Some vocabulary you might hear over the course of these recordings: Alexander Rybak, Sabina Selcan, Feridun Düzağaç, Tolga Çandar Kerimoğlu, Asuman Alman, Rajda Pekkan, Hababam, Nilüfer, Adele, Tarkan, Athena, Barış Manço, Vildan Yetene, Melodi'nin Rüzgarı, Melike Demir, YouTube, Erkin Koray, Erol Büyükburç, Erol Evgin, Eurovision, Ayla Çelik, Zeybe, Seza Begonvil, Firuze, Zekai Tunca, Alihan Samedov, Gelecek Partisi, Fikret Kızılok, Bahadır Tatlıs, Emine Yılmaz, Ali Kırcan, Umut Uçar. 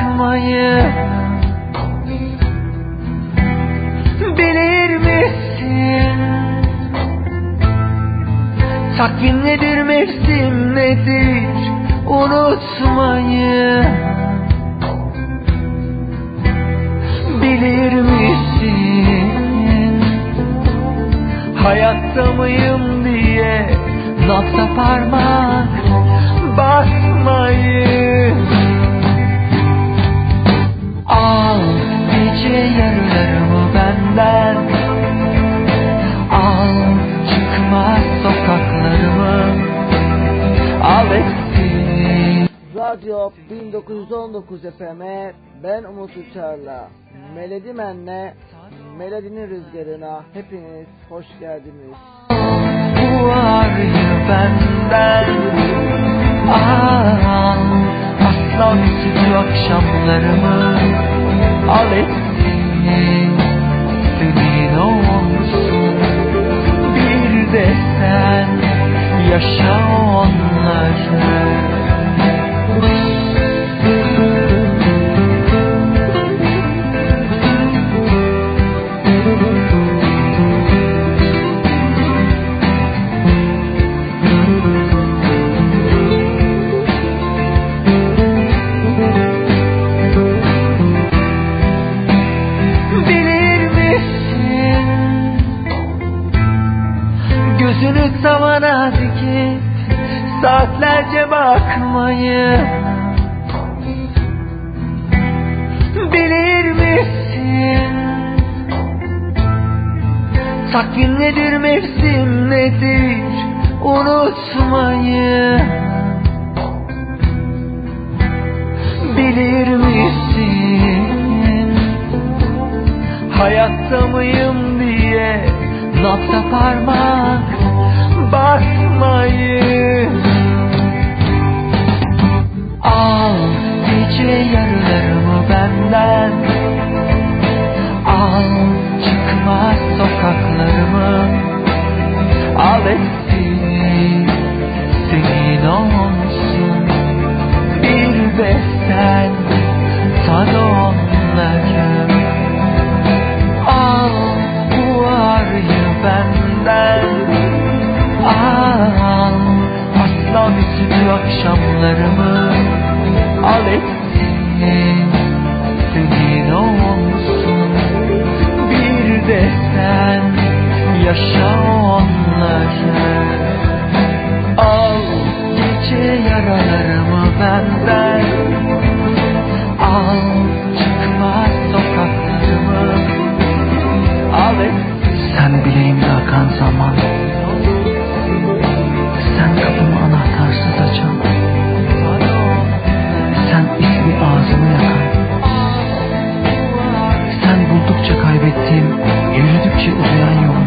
bırakmayı bilir misin? Takvim nedir, mevsim nedir, unutmayı bilir misin? Hayatta mıyım diye nokta parmak basmayı. Al gece yarılarımı benden, al çıkmaz sokaklarımı, al etsin. Radyo 1919 FM, ben Umut Uçar'la Melodi'menle Melodi'nin Rüzgarı'na hepiniz hoş geldiniz. Bu ağrıyı benden al, asla bitiriyor akşamlarımı, al etsin, senin olsun bir de sen, yaşa onları. Gözünü tavana dikip saatlerce bakmayı bilir misin? Takvim nedir, mevsim nedir, unutmayı bilir misin? Hayatta mıyım diye nokta parmak basmayı. Al gece yarılarımı benden, al çıkmaz sokaklarımı, al etsin, senin olsun bir de sen, tad onları. Al bu arıyı benden, al asla bütün akşamlarımı, al etsin, senin olsun bir de sen, yaşa onları. Al gece yaralarımı benden, al çıkmaz sokaklarımı, al etsin. Sen bileğimde akan zaman, sen kapımı anahtarsız açan, sen ismi ağzımı yakan, sen buldukça kaybettiğim, yürüdükçe uzayan yol,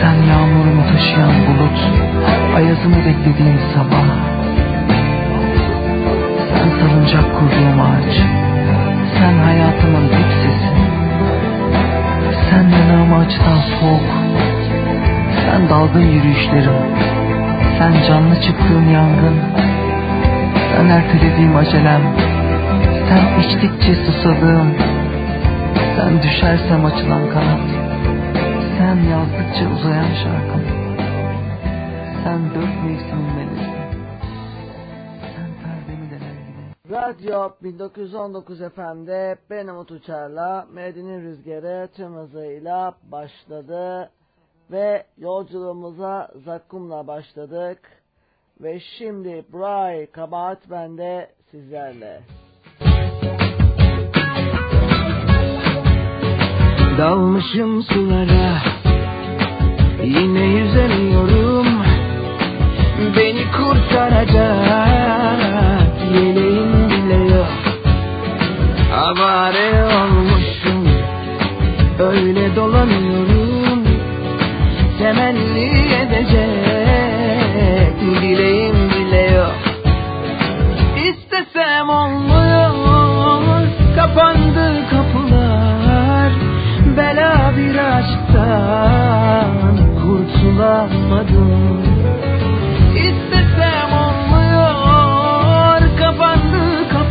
sen yağmurumu taşıyan bulut, ayazımı beklediğim sabah, sen salıncak kurduğum ağaç, sen hayatımın tek sesi, sen yanağımı açtan soğuk, sen dalgın yürüyüşlerim, sen canlı çıktığın yangın, sen ertelediğim acelem, sen içtikçe susadığım, sen düşersem açılan kanat, sen yazdıkça uzayan şarkım, sen dört mevsimin melezi, sen perdemi delen gibi. Radyo 1919 FM'de ben Umut Uçar'la Melodi'nin Rüzgarı tüm hızıyla başladı. Ve yolculuğumuza zakkumla başladık. Ve şimdi Bray Kabahat Bende sizlerle. Dalmışım sulara, yine yüzemiyorum. Beni kurtaracak yeleğim bile yok. Avare olmuşum, öyle dolanıyorum. Temenni edecek dileğim bile yok. İstesem olmuyor, kapandı kapılar. Bela bir aşktan kurtulamadım. İstesem olmuyor, kapandı kapılar.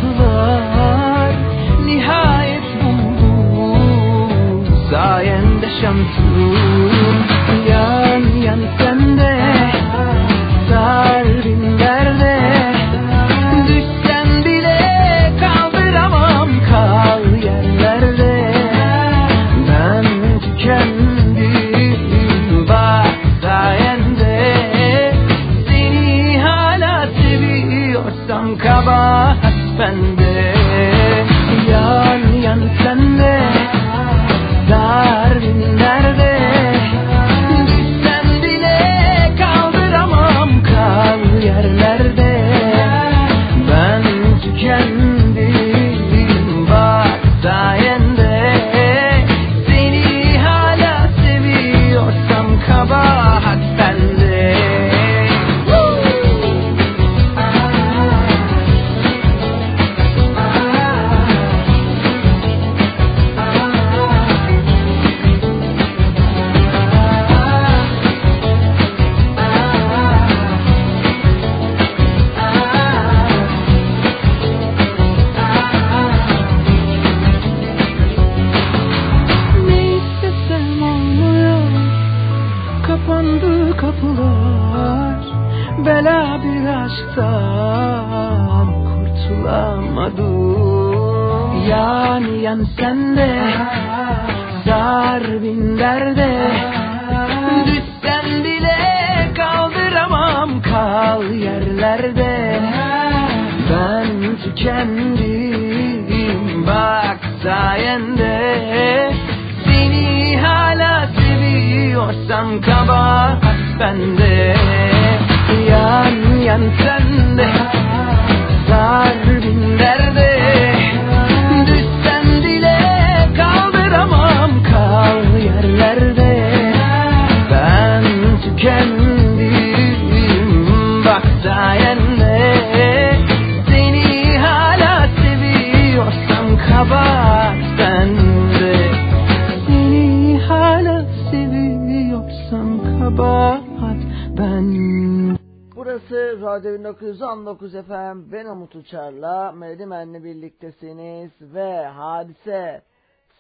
19 FM, ben Umut Uçar'la Melodi'ninle birliktesiniz ve Hadise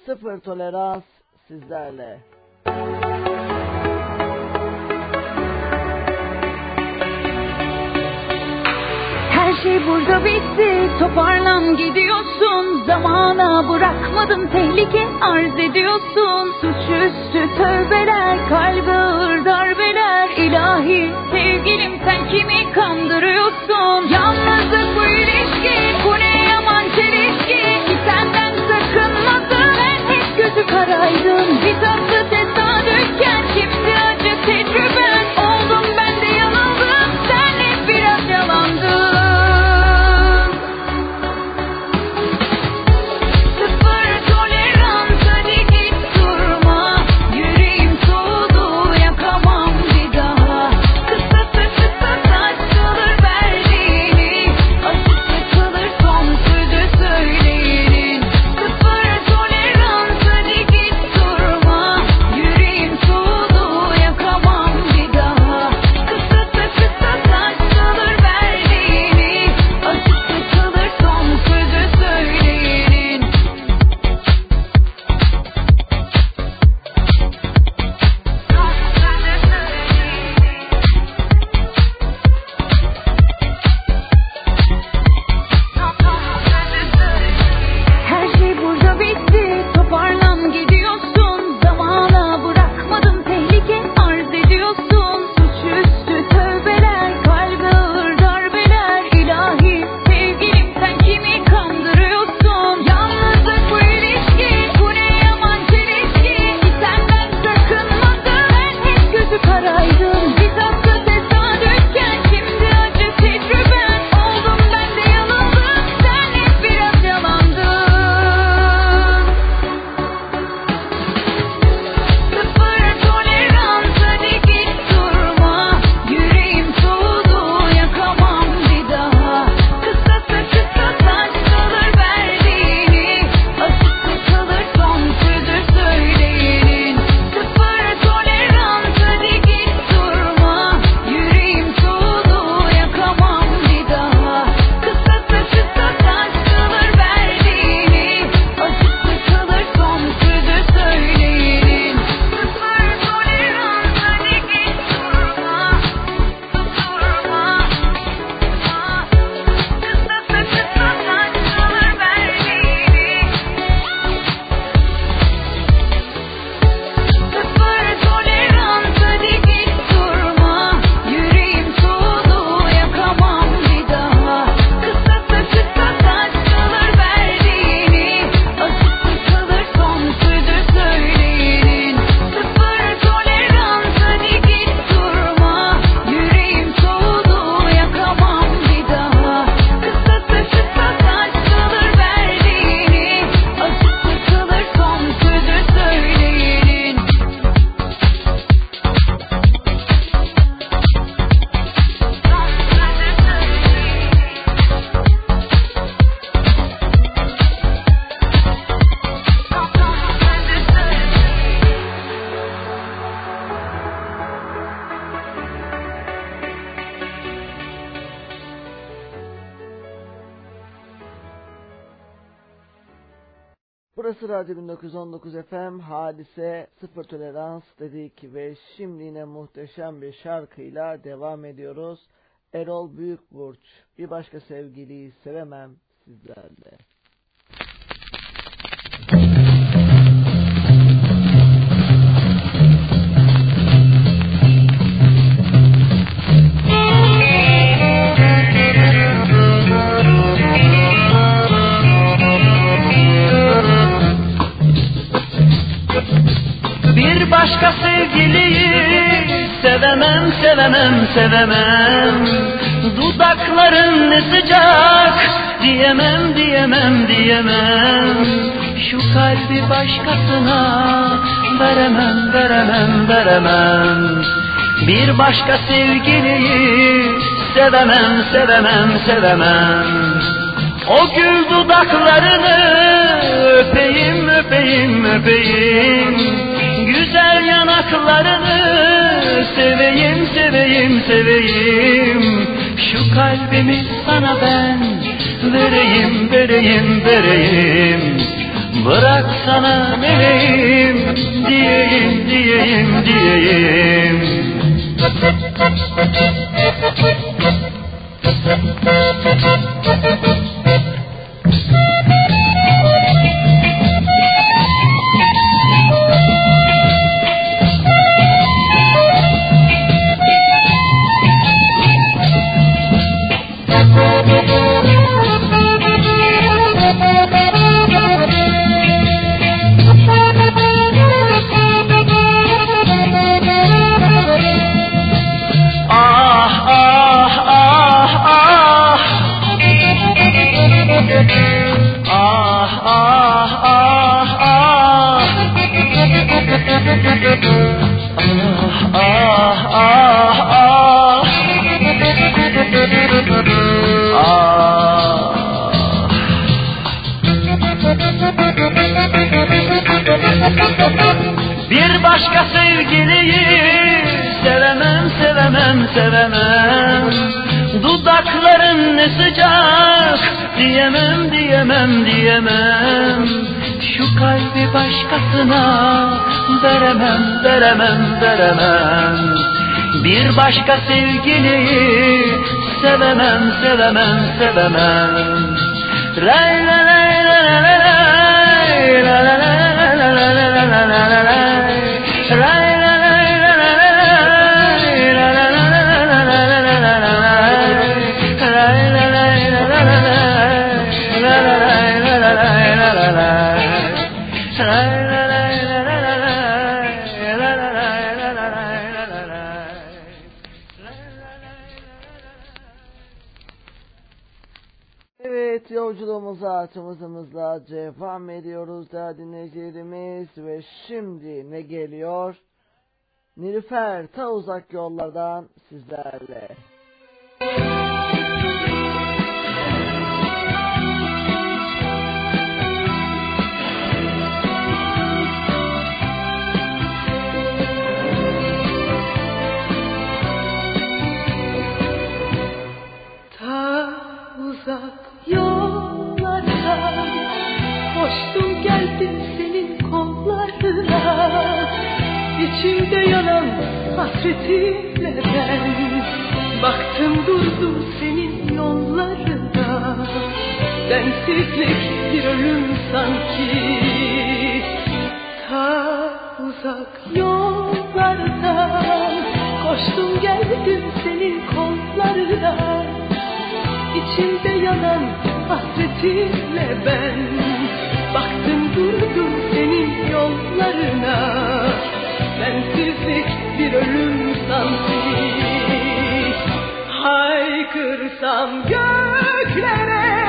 Sıfır Tolerans sizlerle. Her şey burada bitti, toparlan gidiyorsun, zamana bırakmadın, tehlike arz ediyorsun. Suçüstü tövbeler, kalbe ağır darbeler, ilahi sevgilim sen kimi kandırıyorsun? Yalnızlık bu ilişki, bu ne yaman çelişki, ki senden sakınmadın, ben hiç gözü karaydım. Bir tatlı tesadüfken kimdi acı tecrüben, oldum ben de yanıldım, sen hep biraz yalandın. Colors Burası Radyo 1919 FM, Hadise, Sıfır Tolerans dedik ve şimdi yine muhteşem bir şarkıyla devam ediyoruz. Erol Büyükburç, Bir Başka Sevgiliyi Sevemem Sizlerle. Bir başka sevgiliyi sevemem, sevemem, sevemem. Dudakların ne sıcak, diyemem, diyemem, diyemem. Şu kalbi başkasına veremem, veremem, veremem. Bir başka sevgiliyi sevemem, sevemem, sevemem. O gül dudaklarını öpeyim, öpeyim, öpeyim. Güzel yanaklarını seveyim, seveyim, seveyim. Şu kalbimi sana ben vereyim, vereyim, vereyim. Bırak sana vereyim, diyeyim, diyeyim, diyeyim. Bir başka sevgiliyi sevemem, sevemem, sevemem. Dudakların ne sıcak, diyemem, diyemem, diyemem. Şu kalbi başkasına veremem, veremem, veremem. Bir başka sevgiliyi sevemem, sevemem, sevemem. Lay lay lay lay lay lay lay lay. Saatımızla devam ediyoruz da dinleyicilerimiz ve şimdi ne geliyor? Nilüfer ta uzak yollardan sizlerle. Ta uzak yol. Koştum geldim senin kollarına, içimde yanan hasretinle ben baktım durdum senin yollarına. Densizlik bir ölüm sanki. Ta uzak yollardan koştum geldim senin kollarına, içimde yanan hasretinle ben baktım durdum senin yollarına. Bensizlik bir ölüm sanki. Haykırsam göklere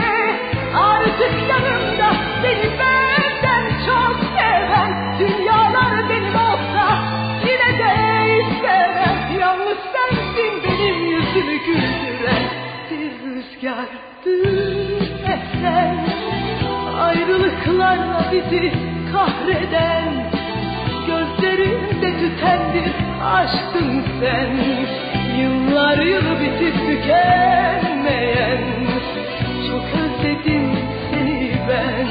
artık yanımda seni benden çok seven, dünyalar benim olsa yine de istemem. Yalnız sensin benim yüzümü güldüren bir rüzgardır esen, ayrılıklarla bizi kahreden, gözlerinde tüten bir aşktın sen. Yıllar yılı bitip tükenmeyen, çok özledim seni ben.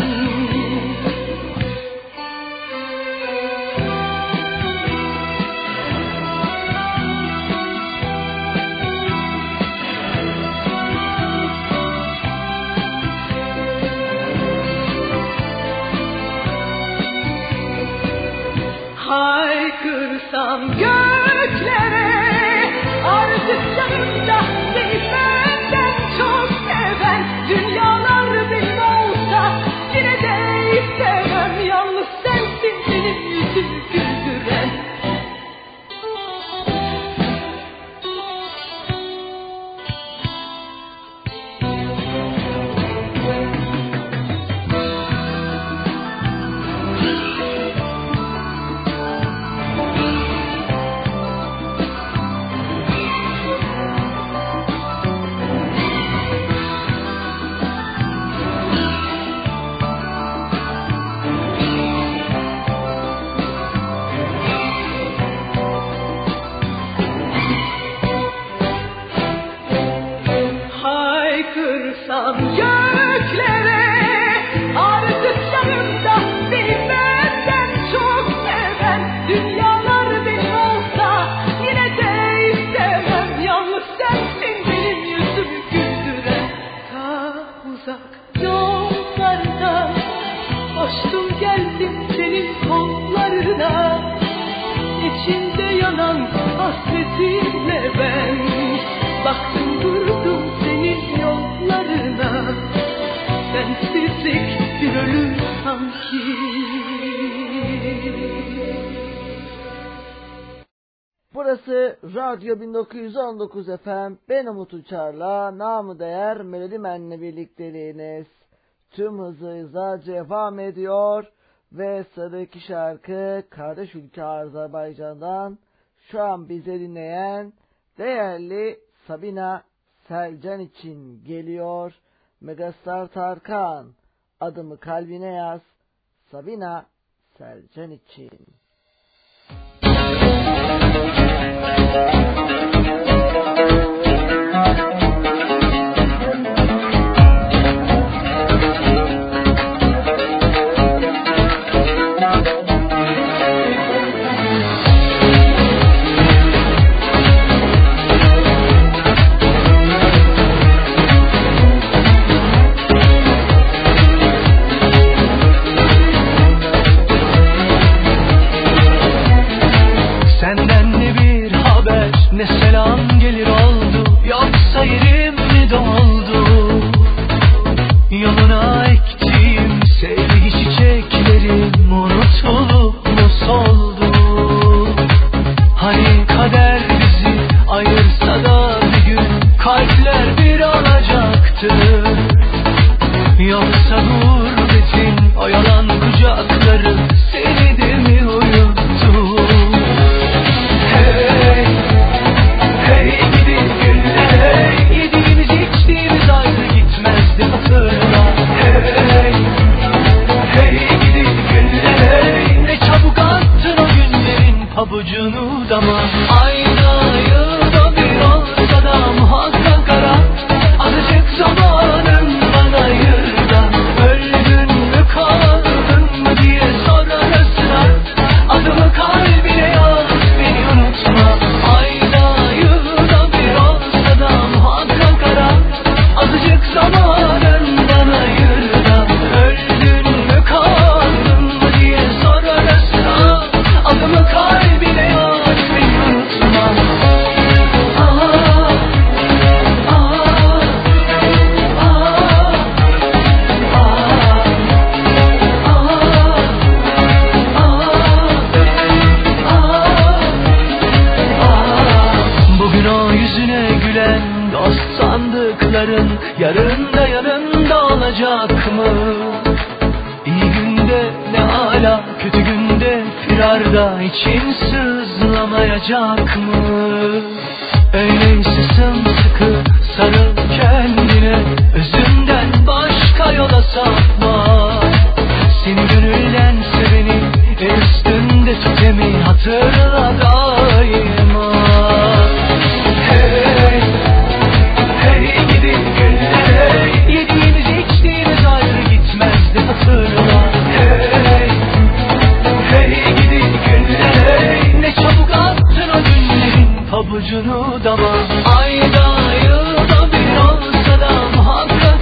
Radyo 1919 FM, ben Umut Uçar'la namı değer Melodi'ninle birlikteliğiniz tüm hızıyla devam ediyor ve sıradaki şarkı kardeş ülke Azerbaycan'dan şu an bize dinleyen değerli Sabina Selcan için geliyor. Megastar Tarkan, adımı kalbine yaz, Sabina Selcan için. Ayda yılda bir olsa da muhakkak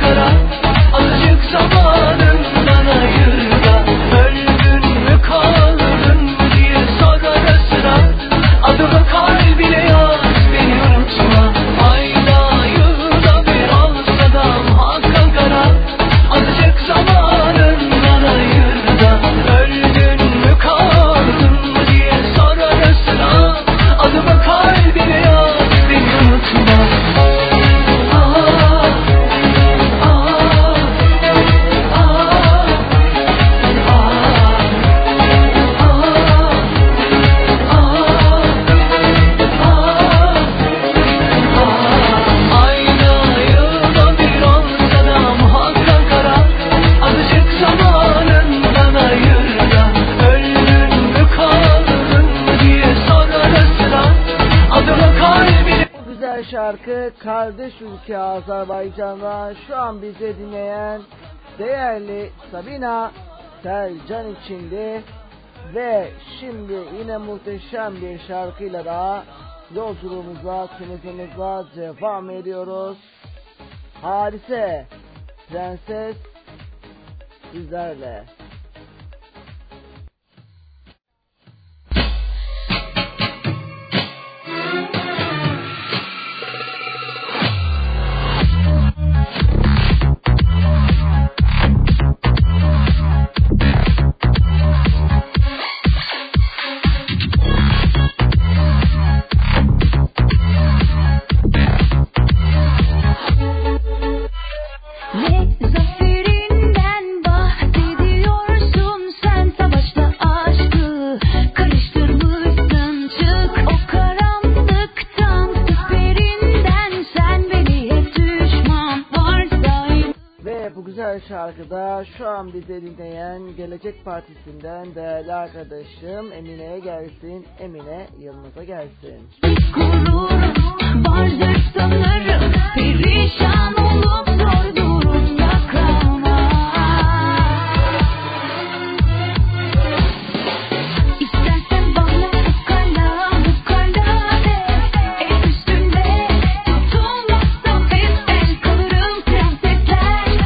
ara, azıcık zaman. şarkı kardeş ülke Azerbaycan'dan şu an bizi dinleyen değerli Sabina Selcan içindi. Ve şimdi yine muhteşem bir şarkıyla da yolculuğumuza, temizliğimize devam ediyoruz. Hadise Prenses sizlerle. Şarkıda şu an bizi dinleyen Gelecek Partisi'nden değerli arkadaşım Emine'ye gelsin, Emine Yılmaz'a gelsin. Gurur vardır sanırım, perişan olup zor durur yakrama. İstersen bana ukala ukala de, el üstünde tutulmazsa ben kalırım prensesler.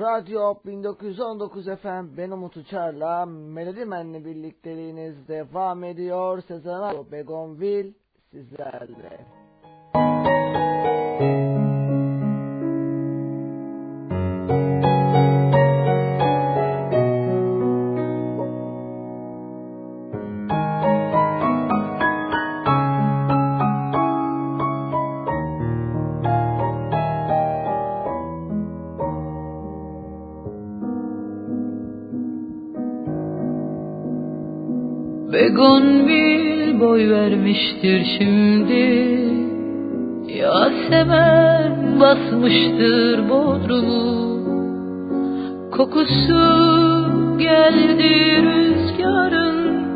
Radyo 1919 FM, ben Umut Uçar'la Melodi'ninle birlikteliğiniz devam ediyor. Seza Begonvil sizlerle. Begonvil boy vermiştir şimdi Yasemen basmıştır bodrumu, kokusu geldi rüzgarın,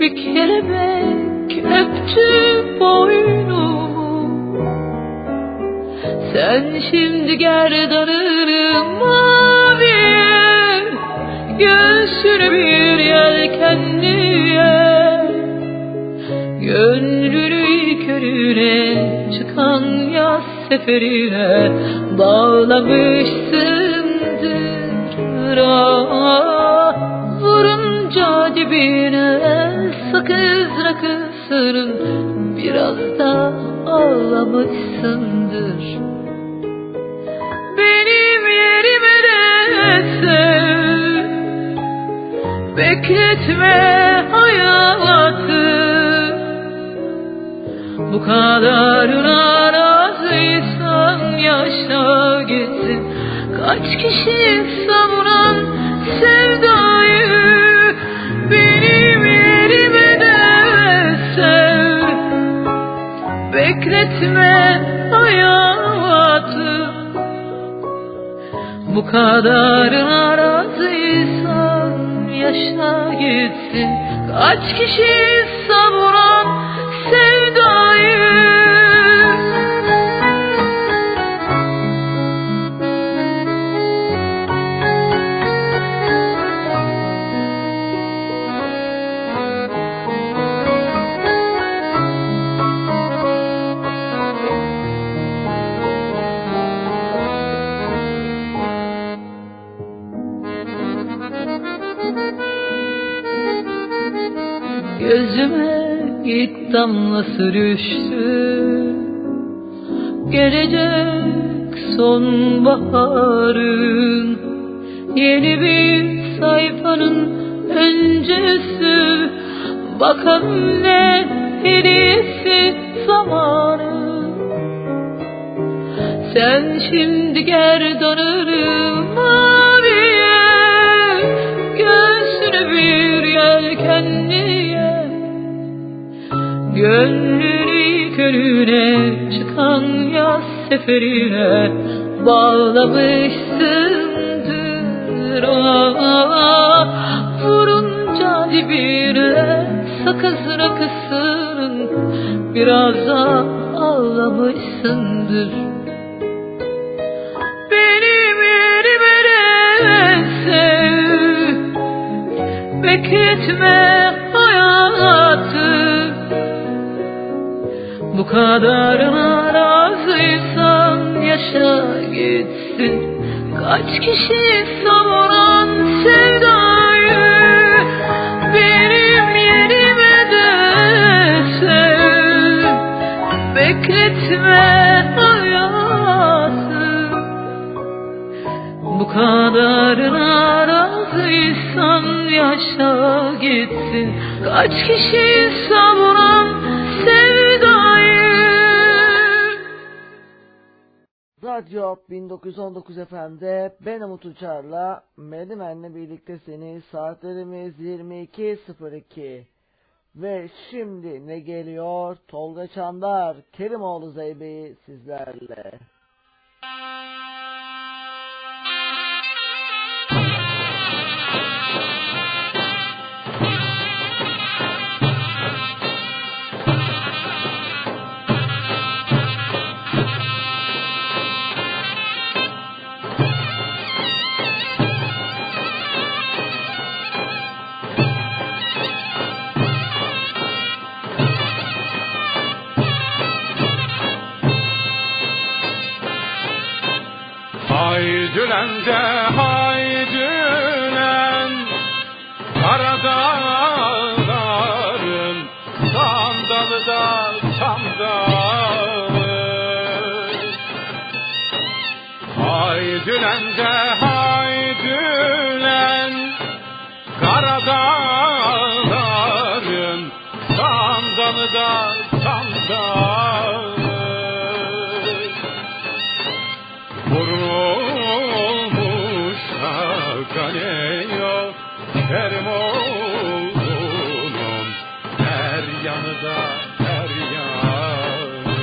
bir kelebek öptü boynumu. Sen şimdi gerdanını maviye, göğsünü bir yelkenliye, gönlünü körüne çıkan yaz seferine bağlamışsındır. Ah, vurunca dibine sakız rakı sırın, biraz da ağlamışsındır. Benim yerime de sev, bekletme hayatı. Bu kadarına razıysan yaşa gitsin. Kaç kişi savuran sevdayı, benim yerime de sev, bekletme hayatı. Bu kadarına razıysan yaşa gitsin. Kaç kişi savuran sevdayı. Gözüme git damlası düştü, gelecek sonbaharın, yeni bir sayfanın öncesi. Bakalım ne hediyesi zamanı. Sen şimdi gerdanırım maviye, göğsünü bir yelkenliye, gönlünü körüne çıkan yaz seferine bağlamışsındır. Ah, vurunca dibine sakız rakısın, biraz da ağlamışsındır. Benim yerime de sev, bekletme hayatı. Bu kadarına razıysan yaşa gitsin. Kaç kişi savuran sevdayı, benim yerime de sev, bekletme hayatı. Bu kadarına razıysan yaşa gitsin. Kaç kişi savuran sevdayı. Radyo 1919 FM'de ben Umut Uçar'la Menemen'le birliktesiniz. Saatlerimiz 22.02 ve şimdi ne geliyor? Tolga Çandar Kerimoğlu Zeybe'yi sizlerle. Dülen de hay dülen, karadağların sandalı da sandalı. Hay dülen de hay dülen, karadağların sandalı da sandalı. Kerimoğlu'nun her yanı da her yanı.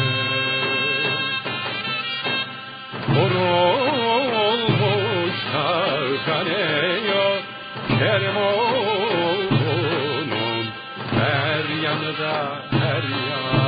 onun her yanı da her yanı.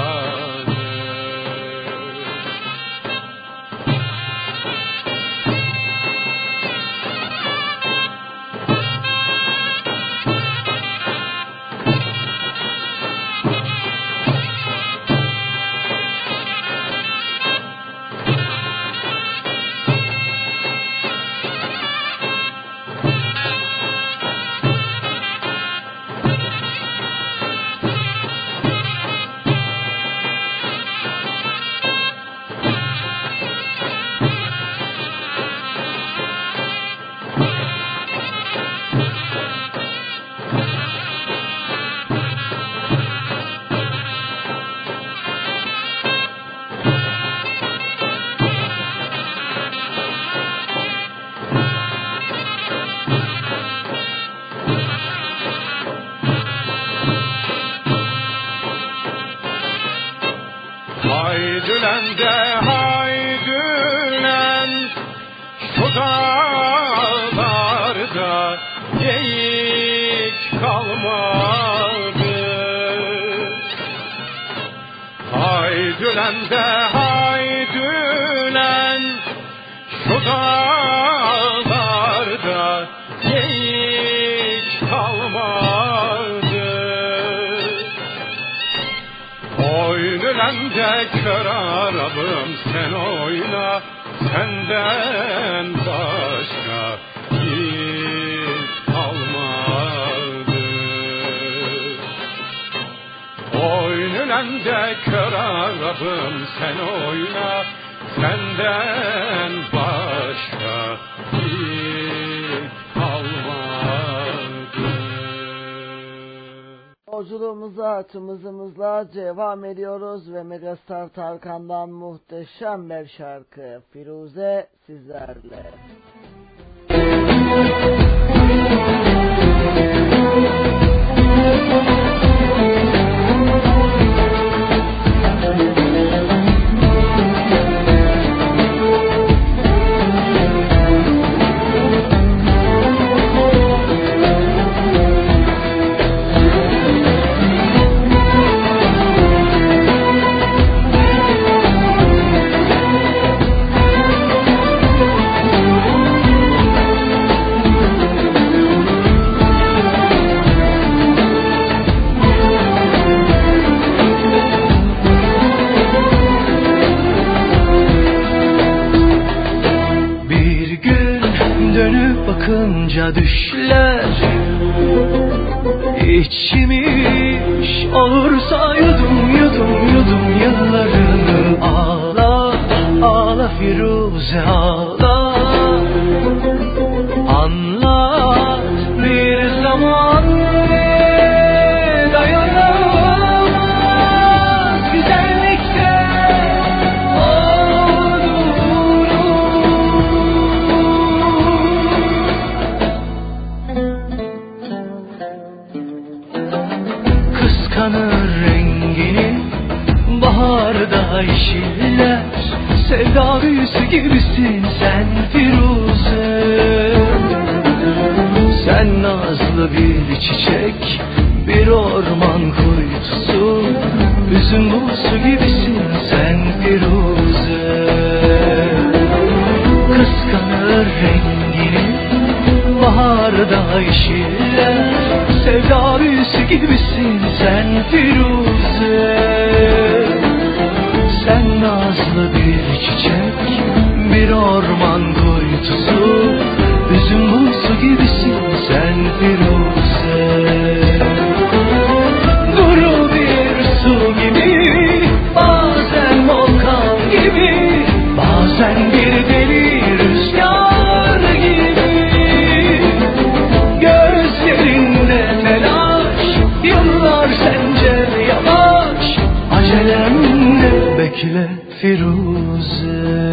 Devam ediyoruz ve Megastar Tarkan'dan muhteşem bir şarkı Firuze sizlerle. Düşler içmiş olursa yudum yıllarını. Ağla ağla Firuze ağla, anla bir zaman dayanamaz güzellikte rengini baharda yeşiller. Sevda büyüsü gibisin sen Firuze. Sen nazlı bir çiçek, bir orman kuytusu. Üzüm buğusu gibisin sen Firuze. Kıskanır rengini baharda yeşiller. Sevda büyüsü gibisin sen Firuze. Sen nazlı bir çiçek, bir orman kuytusu. Üzüm buğusu gibisin sen Firuze. Duru bir su gibi, bazen volkan gibi, bazen bir deli rüzgar gibi. Acelem bekle Firuze.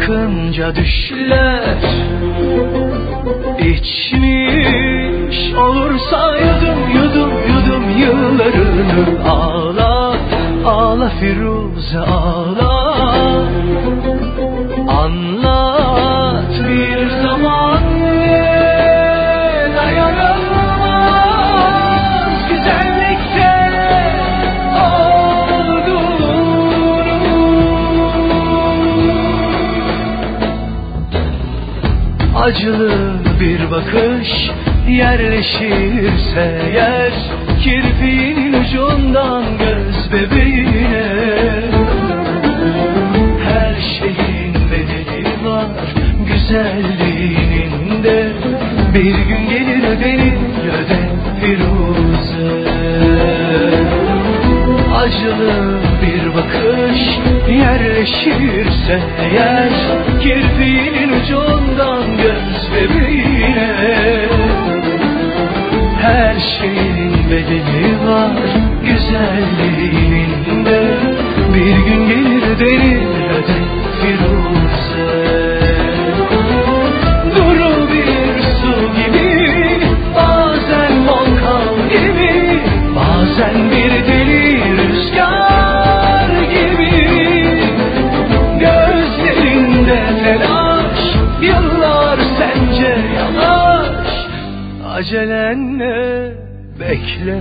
bakınca düşler içmiş olursa yudum yıllarını. Ağla ağla Firuze ağla, anlat bir zaman dayanılmaz güzellikte olduğunu. Acılı bir bakış yerleşirse yer, kirpiğinin ucundan göz bebeğine. Her şeyin bedeli var, güzelliğinin de. Bir gün gelir öde Firuze. Acılı bir bakış yerleşirse yer, kirpiğinin ucundan göz bebeğine. Her şeyin bedeli var, güzelliğinin de. Bir gün gelir öde Firuze. Duru bir su gibi, bazen volkan gibi, bazen bir deli rüzgar gibi. Gözlerinde telaş, yıllar sence yavaş. Acelenle bekle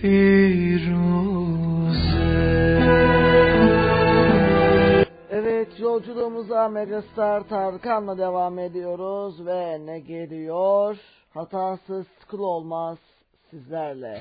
Firuze. Evet, yolculuğumuza Megastar Tarkan'la devam ediyoruz ve ne geliyor? Hatasız kul olmaz sizlerle.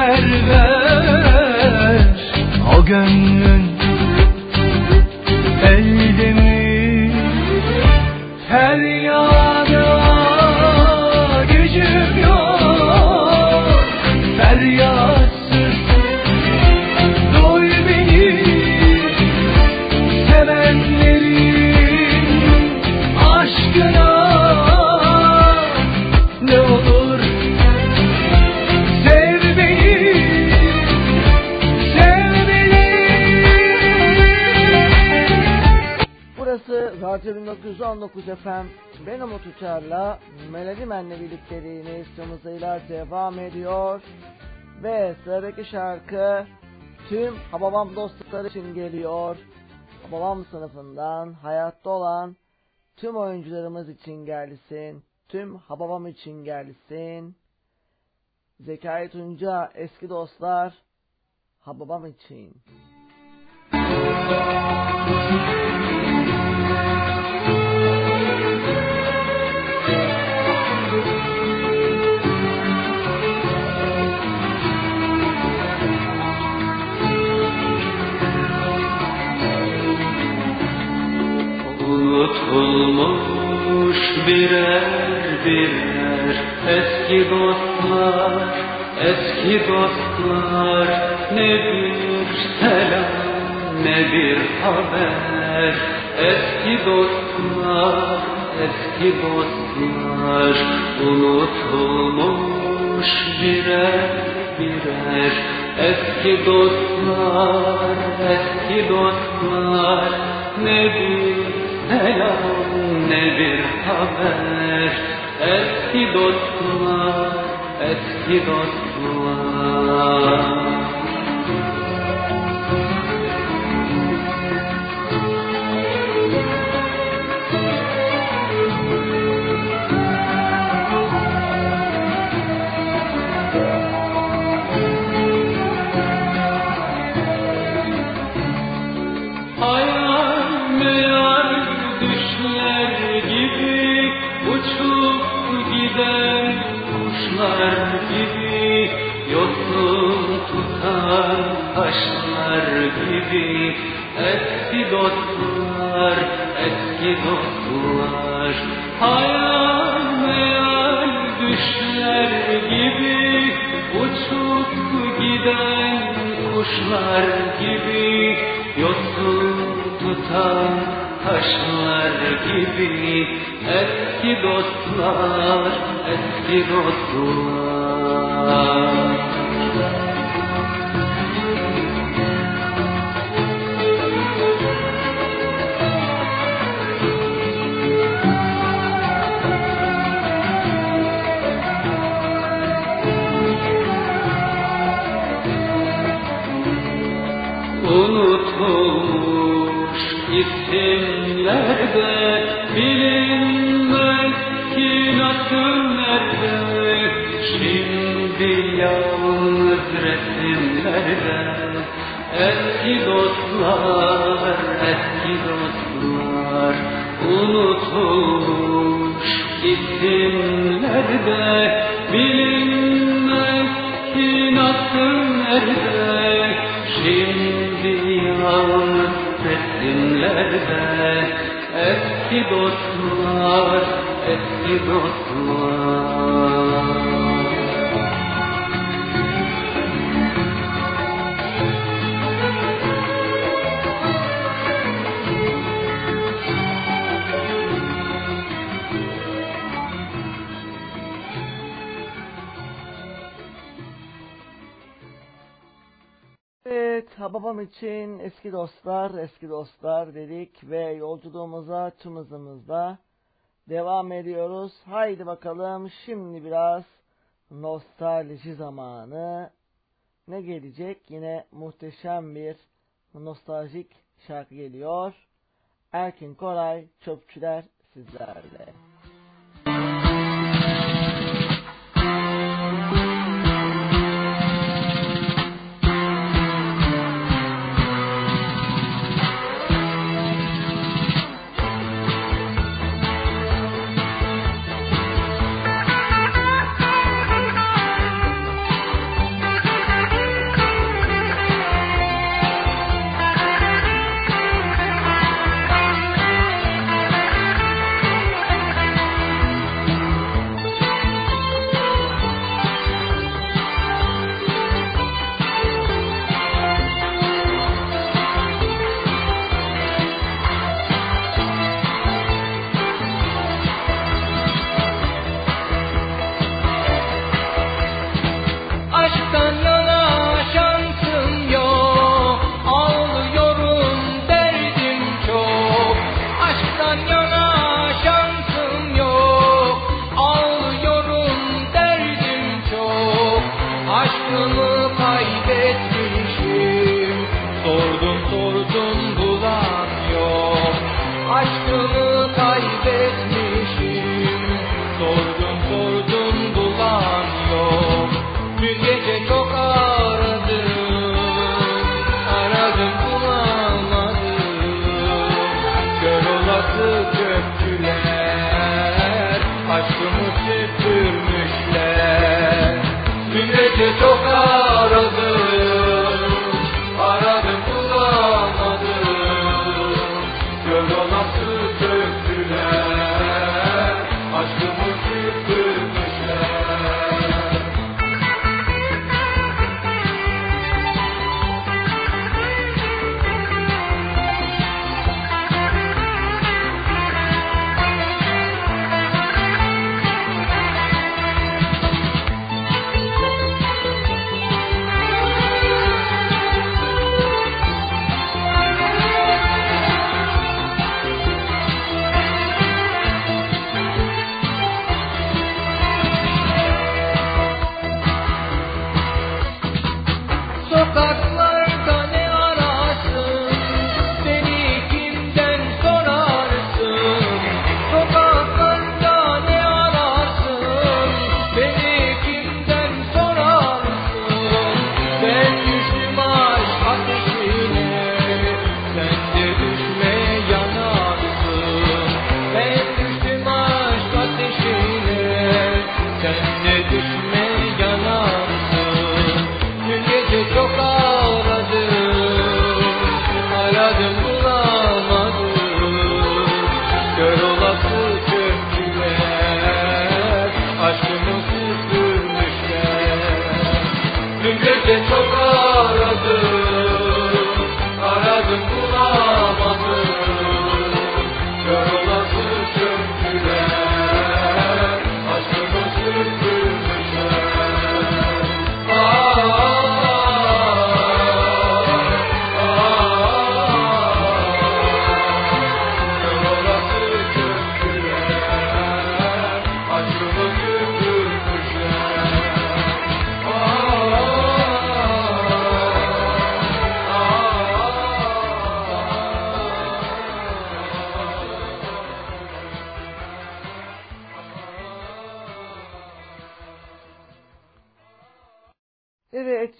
haber ver o gönlün elde mi her yana gücüm yok feryatsız duy beni sevenlerin aşkına. Radyo 1919 FM, ben Umut Uçar'la Melodi'nin'le birlikteliğiniz tüm hızıyla devam ediyor. Ve sıradaki şarkı tüm Hababam dostlukları için geliyor. Hababam sınıfından hayatta olan tüm oyuncularımız için gelsin. Tüm Hababam için gelsin. Zekai Tunca, eski dostlar Hababam için. Unutulmuş birer eski dostlar, eski dostlar. Ne bir selam, ne bir haber. Eski dostlar, eski dostlar. Unutulmuş birer eski dostlar, eski dostlar. Ne bir selam, ne bir haber. Eski dostlar, eski dostlar. Taşlar gibi eski dostlar, eski dostlar. Hayal meyal düşler gibi uçup giden kuşlar gibi yosun tutan taşlar gibi eski dostlar, eski dostlar. Unutulmuş isimlerde bilinmez ki nasıl nerede. Şimdi yalnız resimlerde eski dostlar, eski dostlar. Unutulmuş isimlerde bilinmez ki nasıl nerede. Yalnız resimlerde eski dostlar, eski dostlar. Hababam için eski dostlar, eski dostlar dedik ve yolculuğumuza tüm hızımızla devam ediyoruz. Haydi bakalım, şimdi biraz nostalji zamanı. Ne gelecek? Yine muhteşem bir nostaljik şarkı geliyor. Erkin Koray, Çöpçüler sizlerle.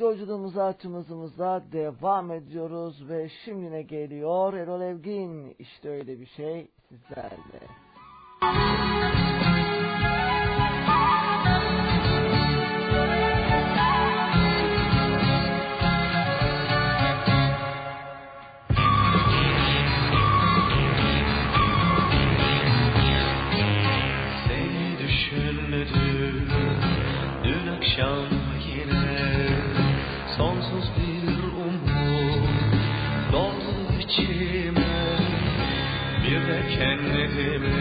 Yolculuğumuza devam ediyoruz ve şimdi ne geliyor? Erol Evgin, işte öyle bir şey sizlerle. Seni düşünmedim dün akşam yine. Sonsuz bir umut doldu içime. Bir de kendimi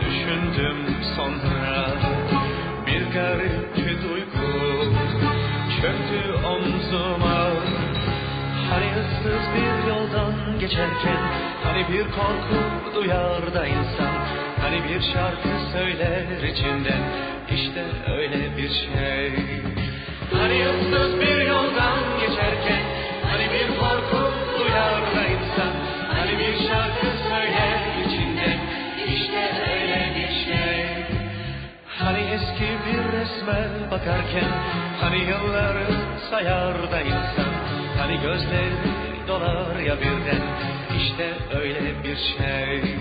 düşündüm sonra. Bir garip duygu çöktü omzuma. Hani ıssız bir yoldan geçerken, hani bir korku duyar da insan, hani bir şarkı söyler içinden, işte öyle bir şey. Hani yalnız bir yoldan geçerken, hani bir korku duyar da insan, hani bir şarkı söyler içinden, işte öyle bir şey. Hani eski bir resme bakarken, hani yılları sayar da insan, hani gözleri dolar ya birden, işte öyle bir şey.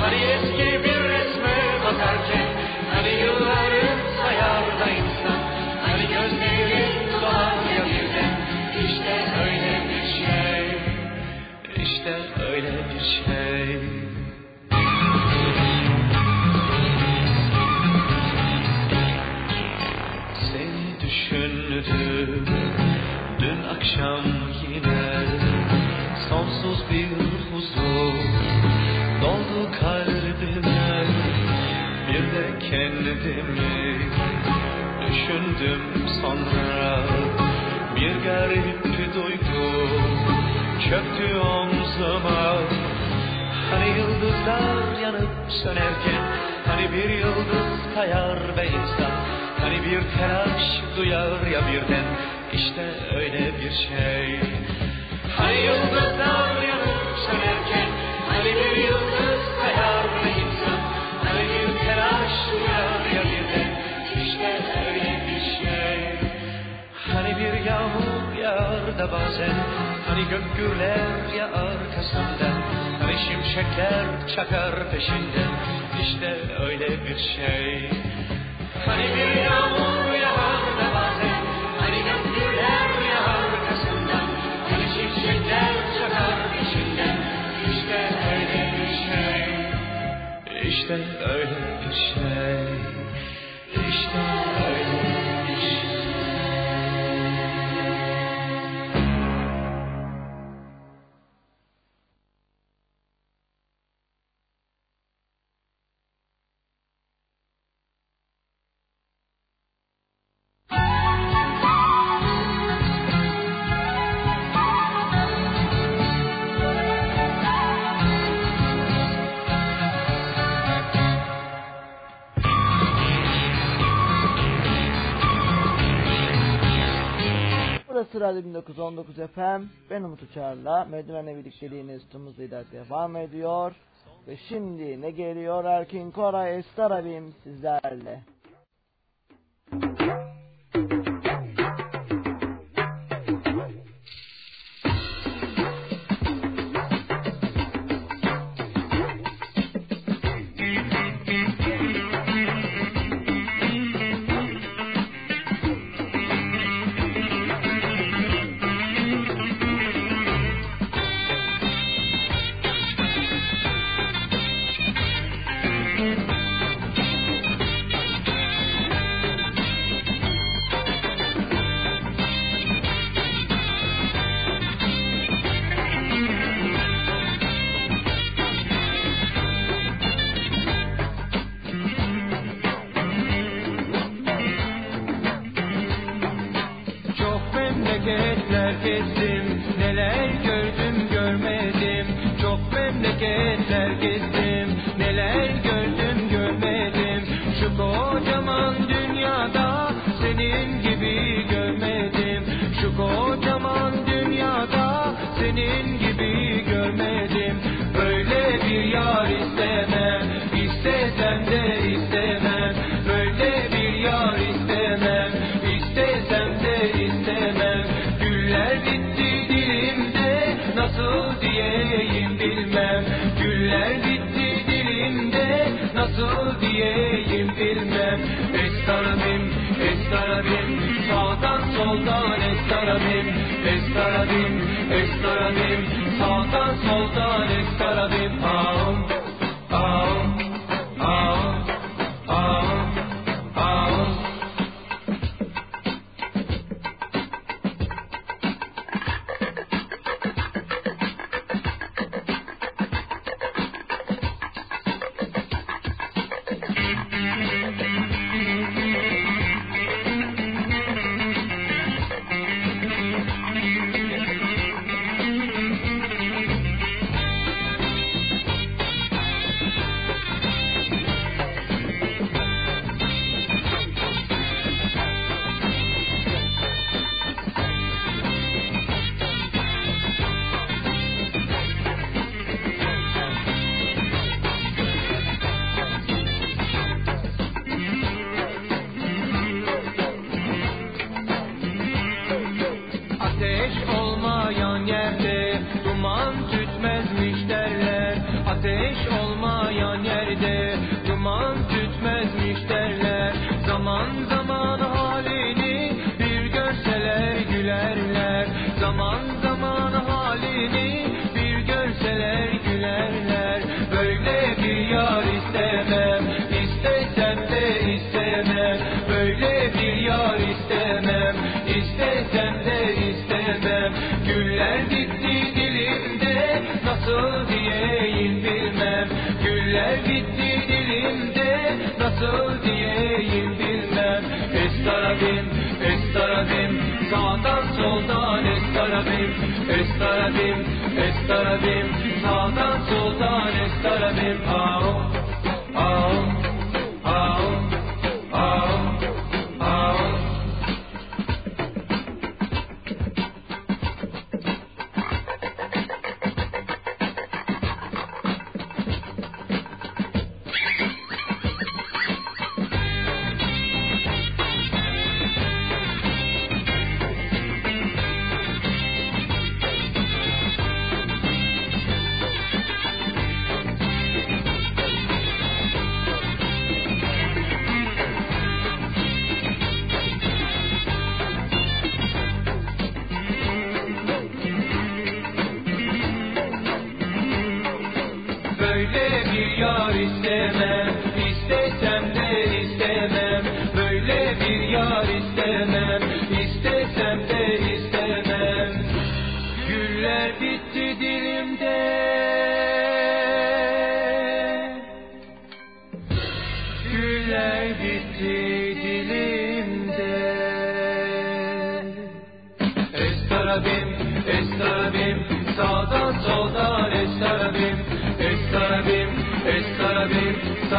Hani eski bir resme bakarken, hani yılları sayar da insan, hani gözlerin dolar ya birden, işte öyle bir şey, işte öyle bir şey. Seni düşündüm dün akşam yine, sonsuz bir huzur doldu kalbime. Bir de kendimi düşündüm sonra, bir garip duygu çöktü omzuma. Hani yıldızlar yanıp sönerken, hani bir yıldız kayar ve insan, hani bir telaş duyar ya birden, işte öyle bir şey. Hani yıldızlar yanıp sönerken, hani bir yıldız kayar ve insan, hani bir telaş duyar ya birden, işte öyle bir şey. Hani bir yağmur yağar da bazen, hani gök gürler ya arkasından, hani şimşekler çakar peşinden, işte öyle bir şey. Hani bir yağmur yağar da bazen, hani gök gürler ya arkasından, hani şimşekler çakar peşinden, işte öyle bir şey. İşte öyle bir şey. İşte öyle bir şey. Burası Radyo 1919 FM. Ben Umut Uçar'la merdivenle birlikteliğiniz tüm hızıyla devam ediyor. Ve şimdi ne geliyor? Erkin Koray Estar abim sizlerle.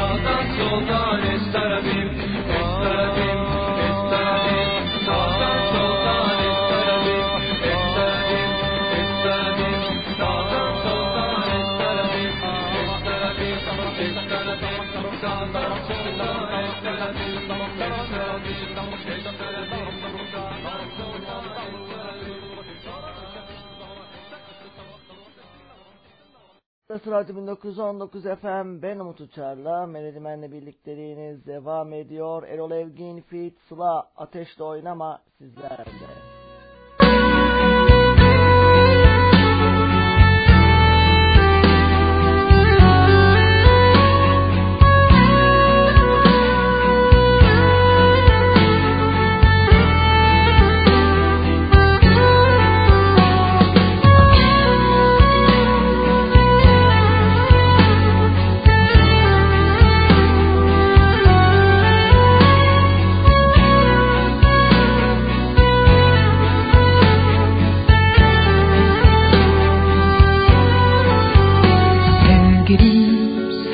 Sağdan soldan estar abim. Burası Radyo 1919 FM, ben Umut Uçar'la Melodi'ninle birlikteliğiniz devam ediyor. Erol Evgin, Fit, Sıla, Ateşle Oynama sizlerle.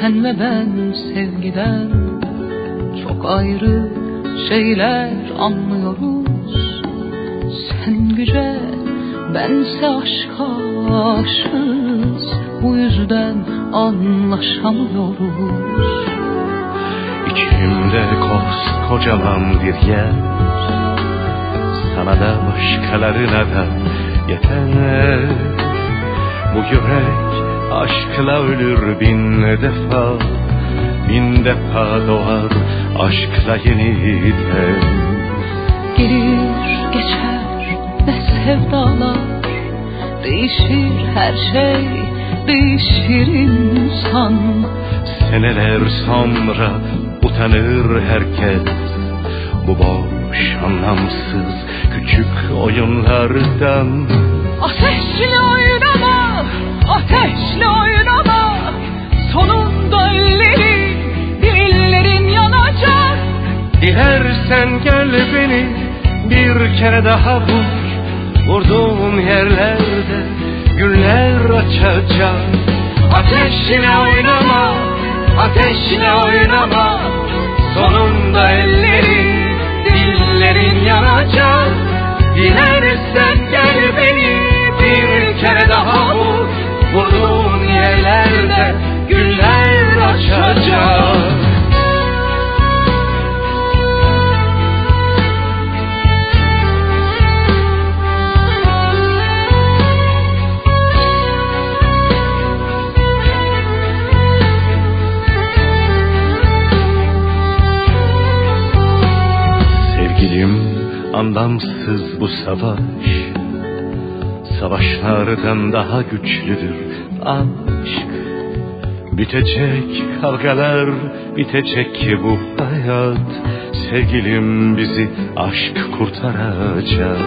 Sen ve ben sevgiden çok ayrı şeyler anlıyoruz. Sen güce, bense aşka aşığız. Bu yüzden anlaşamıyoruz. İçimde koskocaman bir yer, sana da başkalarına da yeter. Bu yürek aşkla ölür bin defa doğar aşkla yeniden. Gelir geçer ve sevdalar değişir, her şey değişir insan. Seneler sonra utanır herkes bu boş anlamsız küçük oyunlardan. Ateşle oynama, ateşle oynama, sonunda ellerin, dillerin yanacak. Dilersen gel beni bir kere daha vur, vurduğun yerlerde güller açacak. Ateşle oynama, ateşle oynama, sonunda ellerin, dillerin yanacak. Dilersen gel beni bir kere daha vur, vurduğun yerlerde güller açacak. Sevgilim, anlamsız bu savaş, savaşlardan daha güçlüdür aşk. Bitecek kavgalar, bitecek ki bu hayat. Sevgilim, bizi aşk kurtaracak.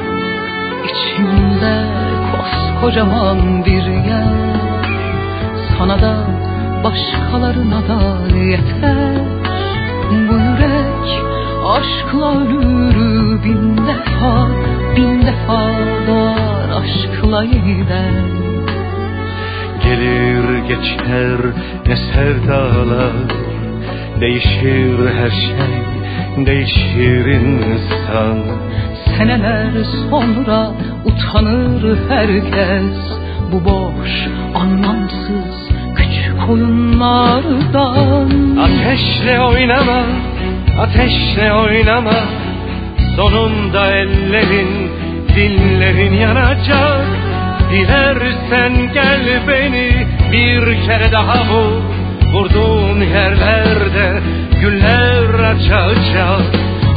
İçimde koskocaman bir yer, sana da başkalarına da yeter. Bu yürek aşkla ölür bin defa doğar aşkla yeniden. Gelir geçer ne sevdalar, değişir her şey, değişir insan. Seneler sonra utanır herkes bu boş anlamsız küçük oyunlardan. Ateşle oynama, ateşle oynama, sonunda ellerin, dillerin yanacak. Dilersen gel beni bir kere daha vur, vurduğun yerlerde güller açacak.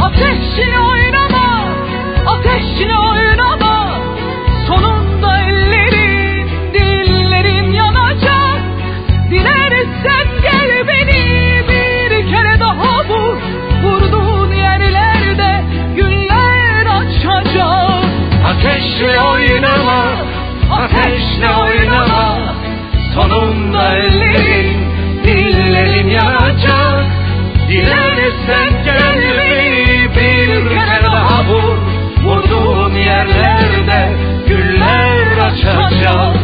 Ateşle oynama, ateşle oynama, sonunda ellerin, dillerin yanacak. Dilersen gel beni bir kere daha vur, vurduğun yerlerde güller açacak. Ateşle oynama, ateşle oynama, sonunda ellerin, dillerin yanacak. Dilersen gel beni bir kere daha vur, vurduğun yerlerde güller açacak.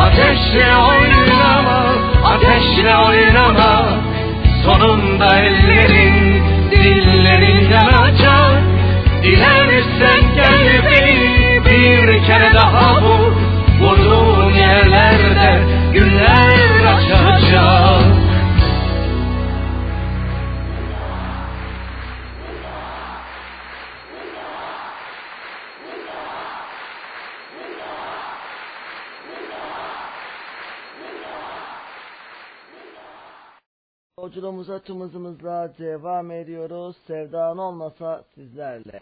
Ateşle oynama, ateşle oynama, sonunda ellerin, dillerin yanacak. Dilersen gel beni bir kere daha vur, vurduğun yerlerde güller açacak. Yolculuğumuza tüm hızımızla devam ediyoruz. Sevdan olmasa sizlerle.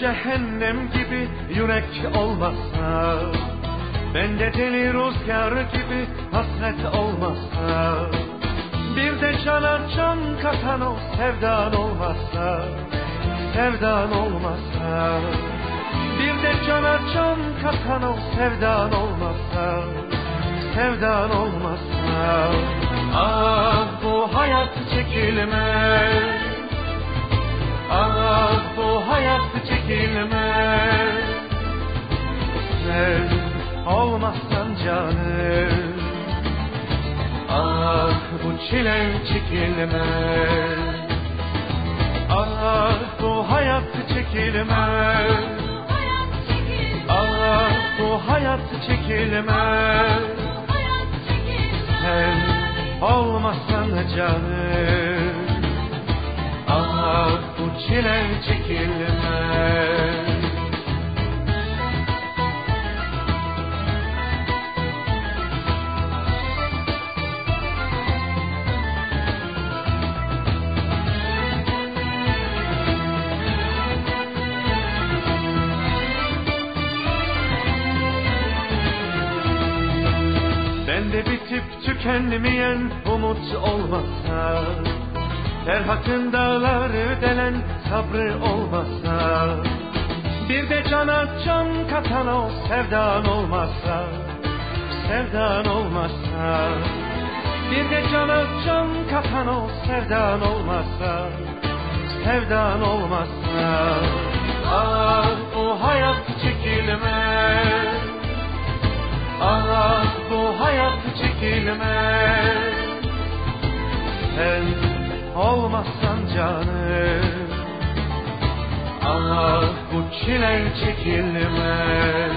Cehennem gibi yürek olmasa, bende deli rüzgar gibi hasret olmasa, bir de cana can katan o sevdan olmasa, sevdan olmasa, bir de cana can katan o sevdan olmasa, sevdan olmasa. Ah bu hayat çekilmez, ah bu hayat çekilmez. Sen olmazsan canım, ah bu çilem çekilmez, ah bu hayat çekilmez, ah bu hayat çekilmez. Sen olmazsan canım, ah bu çile çekilmez. Ben de bitip tükenmeyen umut olmasa, Ferhat'ın dağları delen sabrı olmasa, bir de cana can katan o sevdan olmasa, sevdan olmasa, bir de cana can katan o sevdan olmasa, sevdan olmasa. Ah bu hayat çekilmez, ah bu hayat çekilmez. Sen olmazsan canım, ah bu çile çekilmez,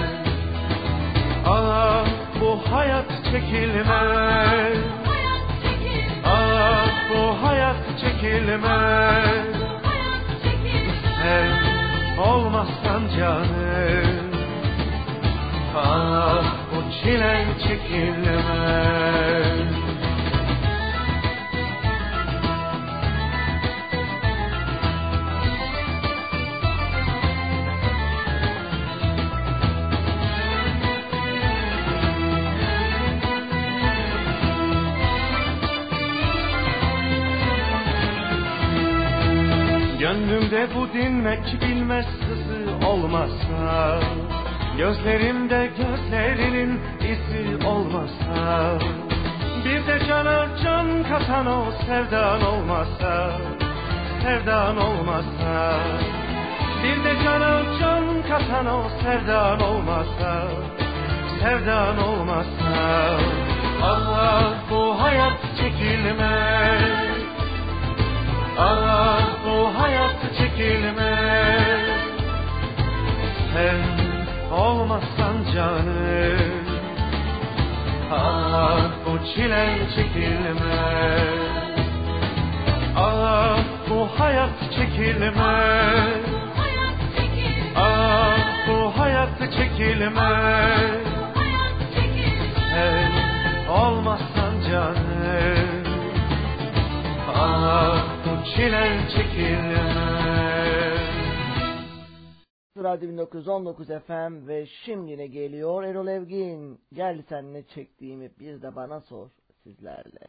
ah bu hayat çekilmez, ah bu hayat çekilmez. Sen olmazsan canım, ah bu çile çekilmez. Gönlümde bu dinmek bilmez sızı olmasa, gözlerimde gözlerinin izi olmasa, bir de cana can katan o sevdan olmasa, sevdan olmasa, bir de cana can katan o sevdan olmasa, sevdan olmasa. Allah bu hayat çekilmez, ah bu hayat çekilmez. Sen olmazsan canım, ah bu çile çekilmez, ah bu hayat çekilmez, ah bu hayat çekilmez. Sen olmazsan canım, ah çilen çekilmez. Radyo 1919 FM ve şimdi yine geliyor Erol Evgin. Gel sen ne çektiğimi bir de bana sor sizlerle.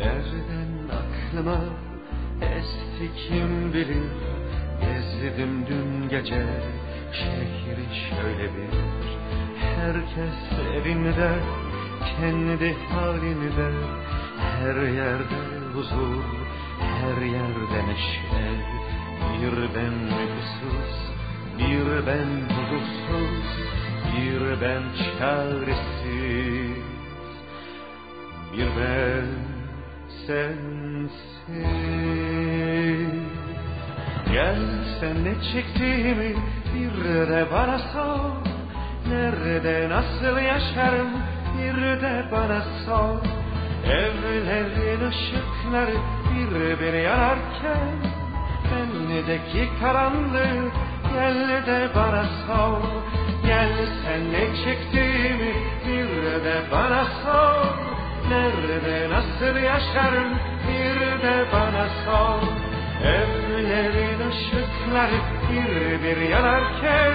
Nereden aklıma esti kim bilir, gezdim dün gece şehri şöyle bir. Herkes evinde, kendi halinde, her yerde huzur, her yerde neşe. Bir ben uykusuz, bir ben huzursuz, bir ben çaresiz, bir ben sensiz. Gel sen ne çektiğimi bir de bana sor, nerede nasıl yaşarım bir de bana sor. Evlerin ışıkları birbirini yararken bendeki karanlığı gel de bana sor. Gel sen ne çektiğimi bir de bana sor, nerede nasıl yaşarım bir de bana sor. Evlerin ışıkları birbiri yanarken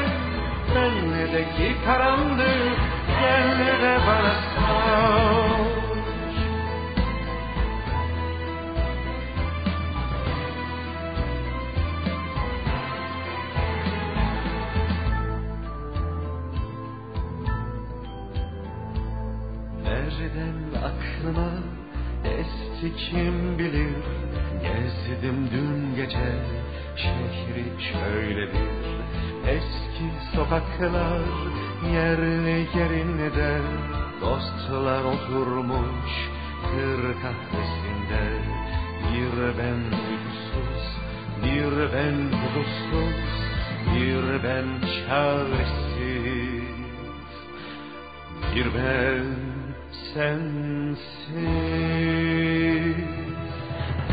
bendeki karanlığı gel de bana sor. Nereden aklıma esti kim bilir, gezdim dün gece şehri şöyle bir. Eski sokaklar yerli yerinde, dostlar oturmuş kır kahvesinde. Bir ben uykusuz, bir ben huzursuz, bir ben çaresiz, bir ben sensiz.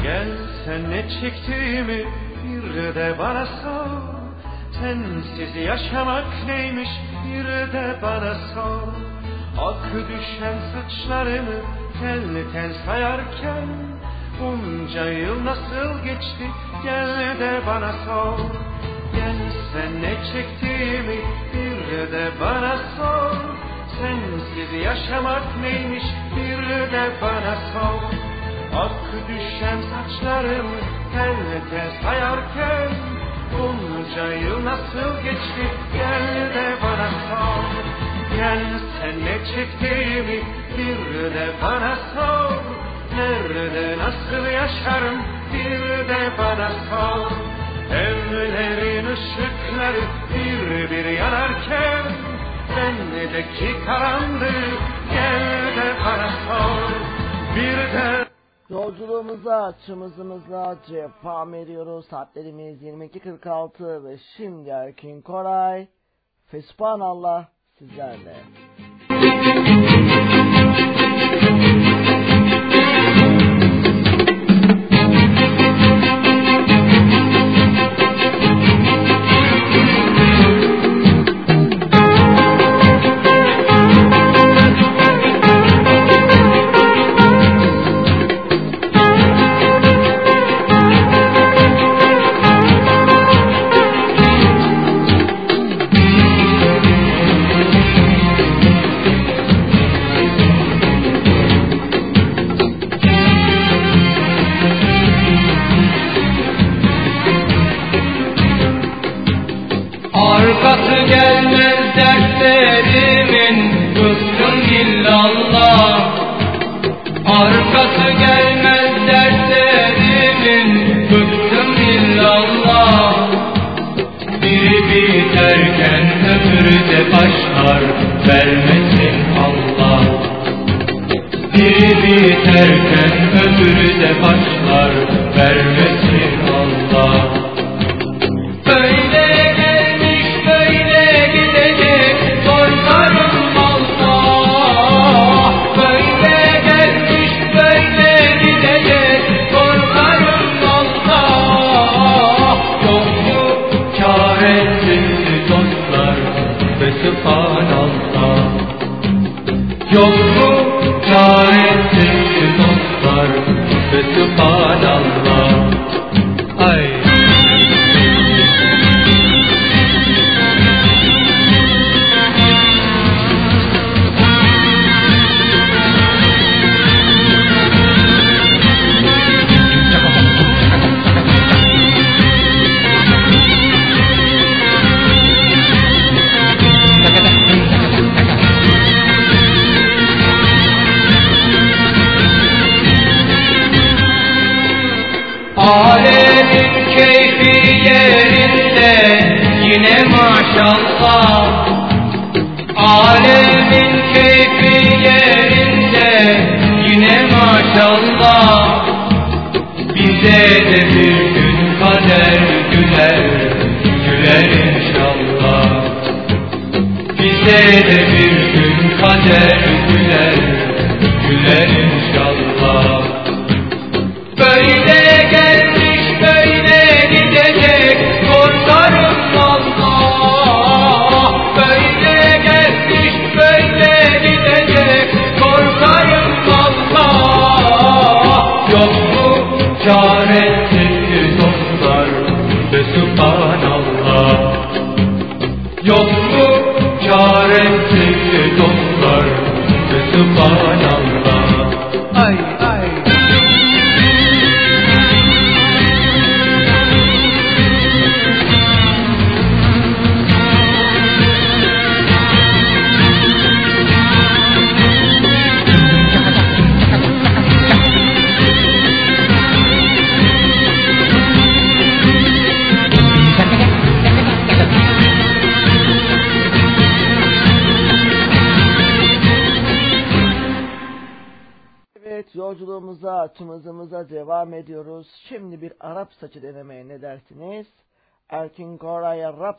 Gel sen ne çektiğimi bir de bana sor, sensiz yaşamak neymiş bir de bana sor. Ak düşen saçlarımı tel tel sayarken bunca yıl nasıl geçti gel de bana sor. Gel sen ne çektiğimi bir de bana sor, sensiz yaşamak neymiş bir de bana sor. Ak düşen saçlarım tel tel sayarken bunca yıl nasıl geçti gel de bana sor. Gel sen ne çektiğimi bir de bana sor, nerede nasıl yaşarım bir de bana sor. Evlerin ışıkları bir yanarken bendeki karanlık gel de bana sor. Bir de yolculuğumuza açımızımızla cevap veriyoruz. Saatlerimiz 22.46 ve şimdi Erkin Koray Fesubhanallah sizlerle. Yok mu çaresiz dostlar, Fesubhanallah. inşallah alemin keyfi yerinde yine maşallah bize de bir gün kader güler güler inşallah bize de bir gün kader güler güler inşallah böyle gelmiş böyle gidecek korkarım Allah böyle gelmiş böyle gidecek korkarım Allah yok mu çaresiz dostlar ve subhanallah yok mu çaresiz dostlar ve subhanallah ay ay yolculuğumuza, tımızımıza devam ediyoruz. Şimdi bir Arap saçı denemeye ne dersiniz? Erkin Koray Arap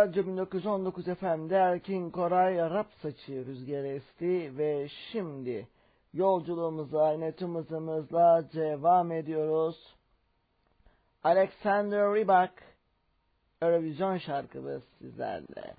Radyo 1919 FM'de Erkin Koray Arap Saçı rüzgarı esti ve şimdi yolculuğumuza yine tüm hızımızla devam ediyoruz. Alexander Rybak, Eurovision şarkımız sizlerle.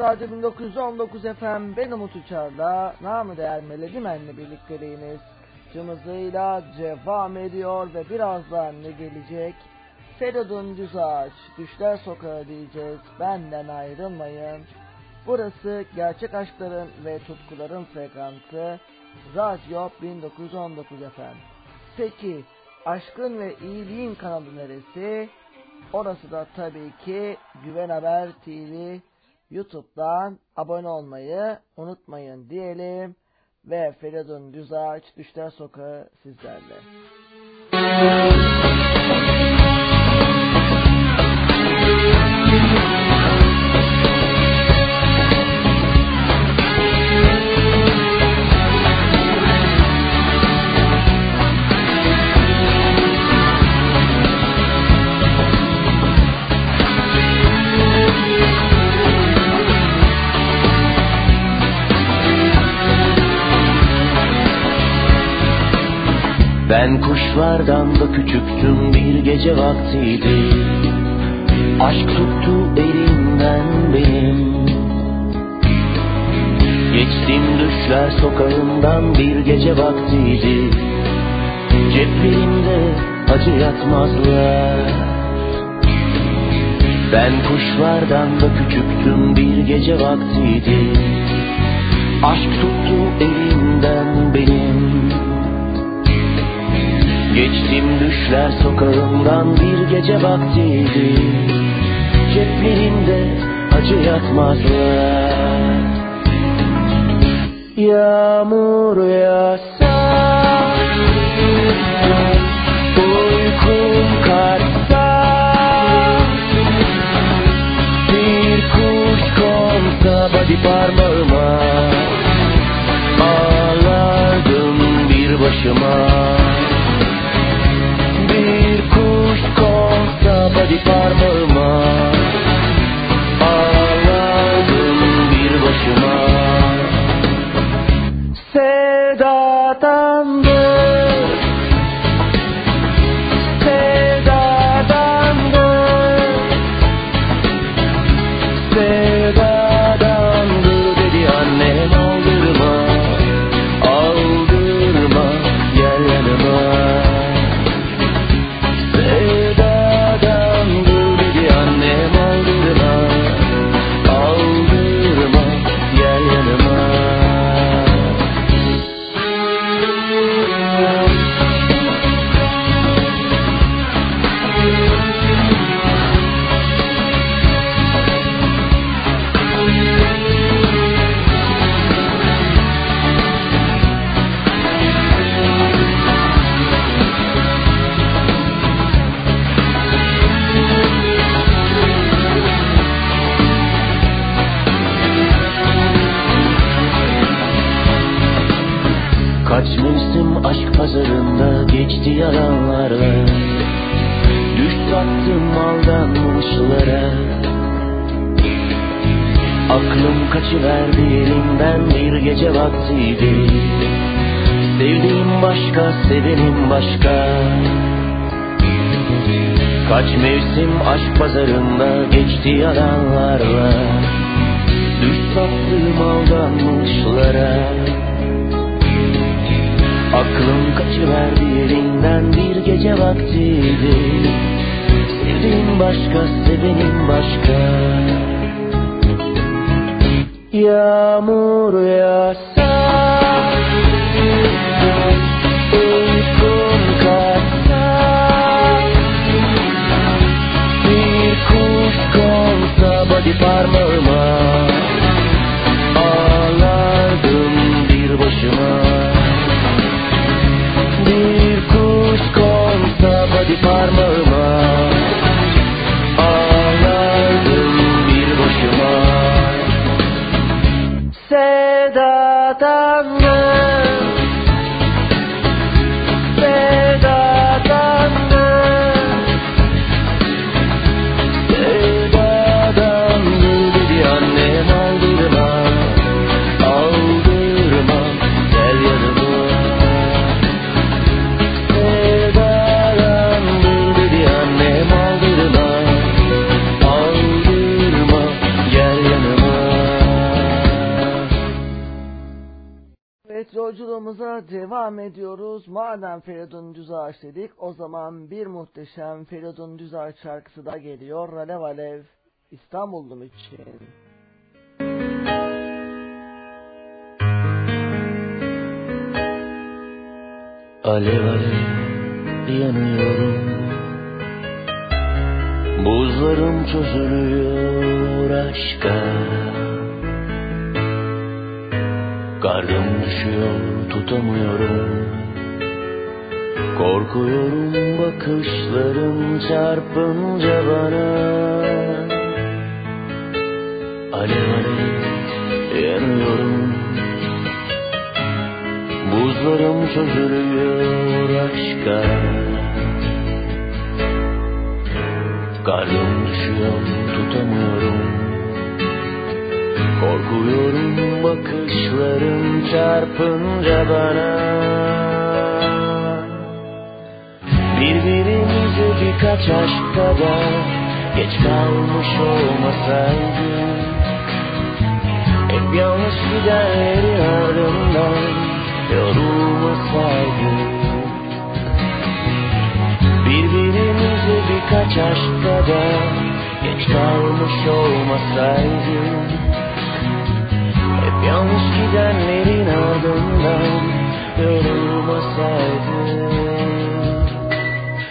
Radyo 1919 FM, ben Umut Uçar'da namı değer Melodi'ninle birlikteliğiniz tüm hızıyla devam ediyor ve birazdan ne gelecek? Feridun Düzağaç, Düşler Sokağı diyeceğiz, benden ayrılmayın. Burası gerçek aşkların ve tutkuların frekansı, Radyo 1919 FM. Peki, aşkın ve iyiliğin kanalı neresi? Orası da tabii ki Güven Haber TV. YouTube'dan abone olmayı unutmayın diyelim ve Feridun Düzağaç, Düşler Sokağı sizlerle. Ben kuşlardan da küçüktüm, bir gece vaktiydi. Aşk tuttu elimden benim. Geçtim düşler sokağından, bir gece vaktiydi. Ceplerimde acı yatmazlar. Ben kuşlardan da küçüktüm, bir gece vaktiydi. Aşk tuttu elimden benim. Geçtim düşler sokağından, bir gece vaktiydi. Ceplerimde acı yatmazlar. Yağmur yağsa, uykum kaçsa, bir kuş konsa badi parmağıma, ağlardım bir başıma. Konsa body parmağıma ağladım bir başıma. Aşk pazarında geçti yalanlarla, düş tattım aldanmışlara. Aklım kaçıverdi elimden bir gece vaktiydi. Sevdiğim başka, sevenim başka. Kaç mevsim aşk pazarında geçti yalanlarla, düş tattım aldanmışlara. Aklım kaçıverdi yerinden bir gece vaktiydi. Sevdiğim başka, sevenim başka. Yağmur yağsa, uykum kaçsa, bir kuş konsa body parmağıma, ağlardım bir başıma. Bir kuş konsa body parmağıma, ağlardım bir boşuma. Sevdadan yolculuğumuza devam ediyoruz. Madem Feridun Düzağaç dedik, o zaman bir muhteşem Feridun Düzağaç şarkısı da geliyor. Alev alev İstanbul'um için. Alev alev yanıyorum, buzlarım çözülüyor aşka. Karnım düşüyor, tutamıyorum, korkuyorum bakışların çarpınca bana. Alev alev yanıyorum, buzlarım çözülüyor aşka. Karnım düşüyor, tutamıyorum, korkuyorum bakışların çarpınca bana. Birbirimize birkaç aşk kadar geç kalmış olmasaydık, hep yanlış giderleri ardından yorulmasaydık. Birbirimize birkaç aşk kadar geç kalmış olmasaydık, hep yanlış gidenlerin ardından yorulmasaydım.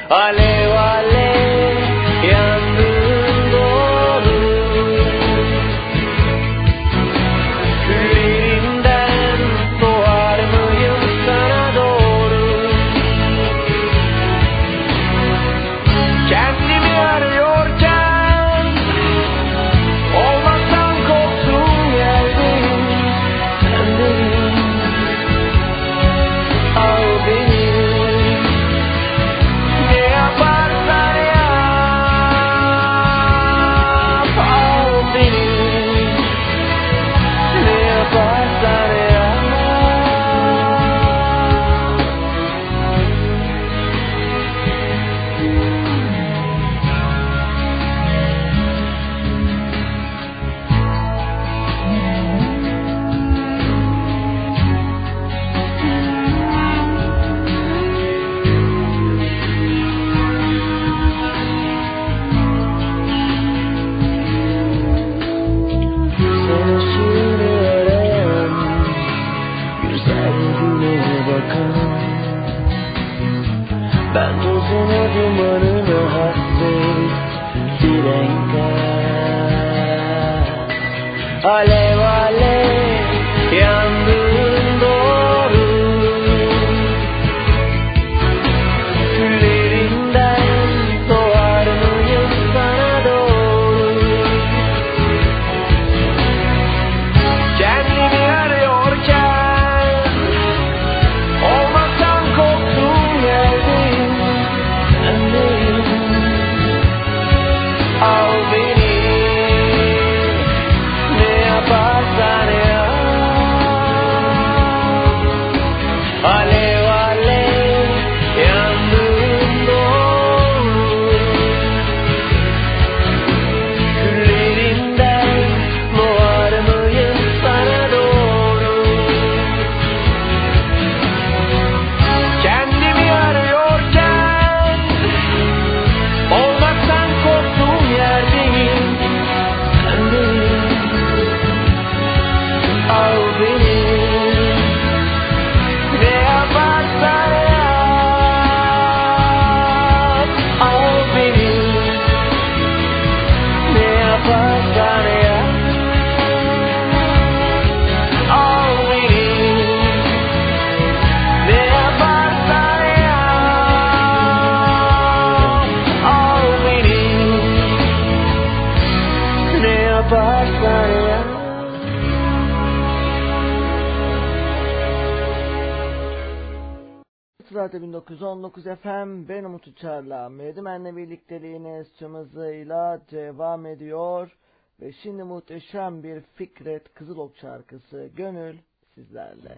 Alev alev yandım doğru, küllerinden doğar mıyım sana doğru? Kendimi arıyorken bye. yakın. Ben tozunu dumanını hasret bir engel. Alev alev yandığın doğru, küllerinden doğar mıyım sana doğru? Kendimi arıyorken olmaktan korktum, geldim öndeyim. Al beni ne yaparsan yap. Alev alev yandığın doğru, küllerinden doğar mıyım sana doğru? Kendimi arıyorken olmaktan korktuğum yerdeyim, sendeyim. Al beni ne yaparsan yap, al beni ne yaparsan yap, al beni ne yaparsan yap, al beni ne yaparsan yap. Radyo 1919 FM, ben Umut Uçar'la Meridmen'le birlikteliğiniz çımızıyla devam ediyor ve şimdi muhteşem bir Fikret Kızılok şarkısı Gönül Sizlerle.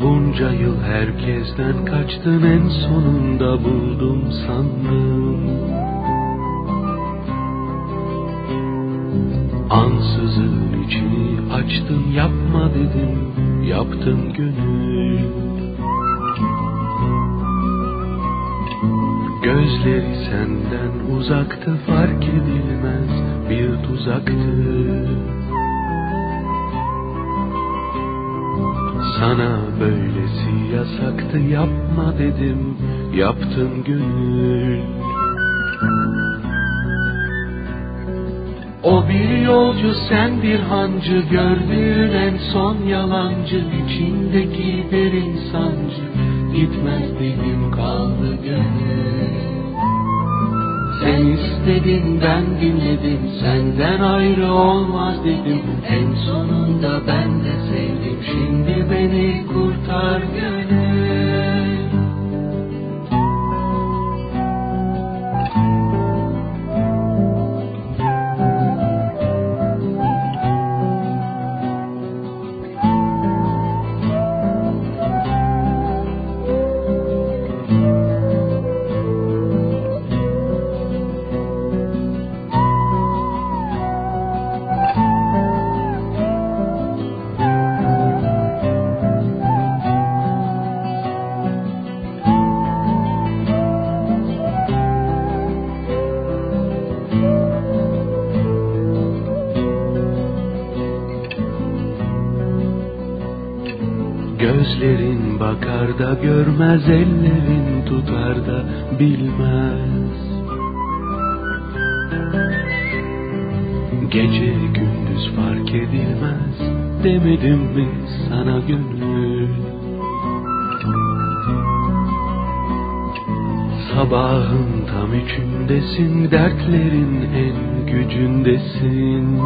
Bunca yıl herkesten kaçtın, en sonunda buldum sandım. Ansızın içini açtın, yapma dedim, yaptın gönül. Gözleri senden uzaktı, fark edilmez bir tuzaktı. Sana böylesi yasaktı, yapma dedim, yaptın gönül. O bir yolcu, sen bir hancı, gördüğün en son yalancı, içindeki bir insancı, gitmez dedim, kaldı gönül. Sen istedin, ben dinledim, senden ayrı olmaz dedim, en sonunda ben de sevdim, şimdi beni kurtar gönül. Gözlerin bakar da görmez, ellerin tutar da bilmez. Gece gündüz fark edilmez, demedim mi sana gönül? Sabahın tam içindesin, dertlerin en gücündesin.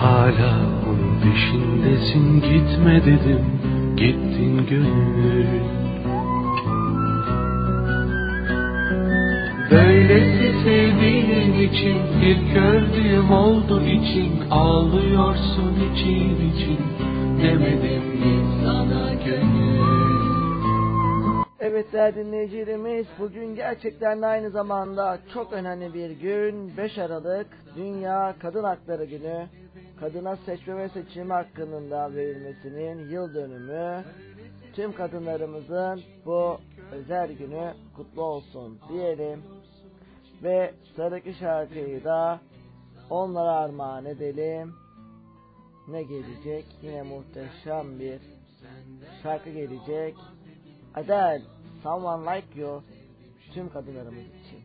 Hala peşindesin gitme dedim, gittin gönlüm. Böylesi sevdiğin için bir kördüğüm oldu için, ağlıyorsun için için, demedim mi sana gönül. Evet değerli dinleyicilerimiz, bugün gerçekten aynı zamanda çok önemli bir gün. 5 Aralık Dünya Kadın Hakları Günü. Kadına seçme ve seçim hakkının da verilmesinin yıl dönümü. Tüm kadınlarımızın bu özel günü kutlu olsun diyelim. Ve sıradaki şarkıyı da onlara armağan edelim. Ne gelecek? Yine muhteşem bir şarkı gelecek. Adele, Someone Like You, tüm kadınlarımız için.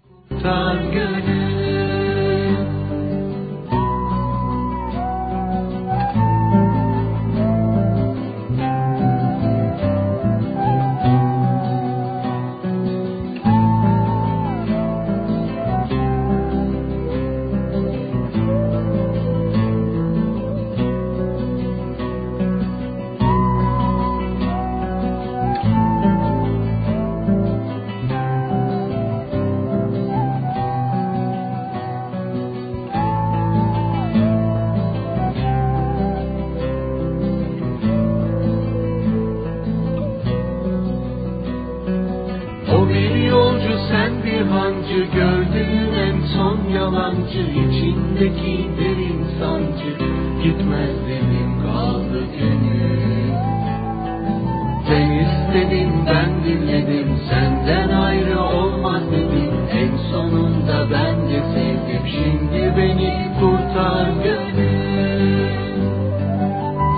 Gördüğün en son yalancı, içindeki derin sancı, gitmez dedim kaldı gönül. Sen istedin ben dinledim, senden ayrı olmaz dedim, en sonunda ben de sevdim, şimdi beni kurtar gönül.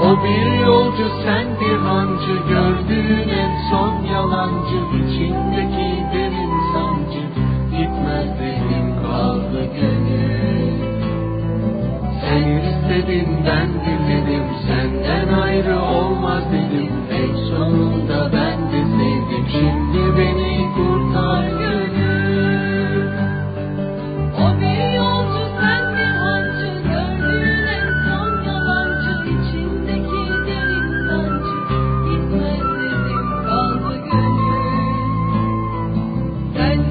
O bir yolcu sen bir hancı, gördüğün en son yalancı, içindeki derin sancı, gitmez benim kaldı gönül. Sen istedin ben dinledim, senden ayrı olmaz dedim, en sonunda ben de sevdim, şimdi beni kurtar gönül. O bir yolcu sen bir hancı, gördüğün en son yalancı, içindeki derin sancı, gitmez benim kaldı gönül. Sen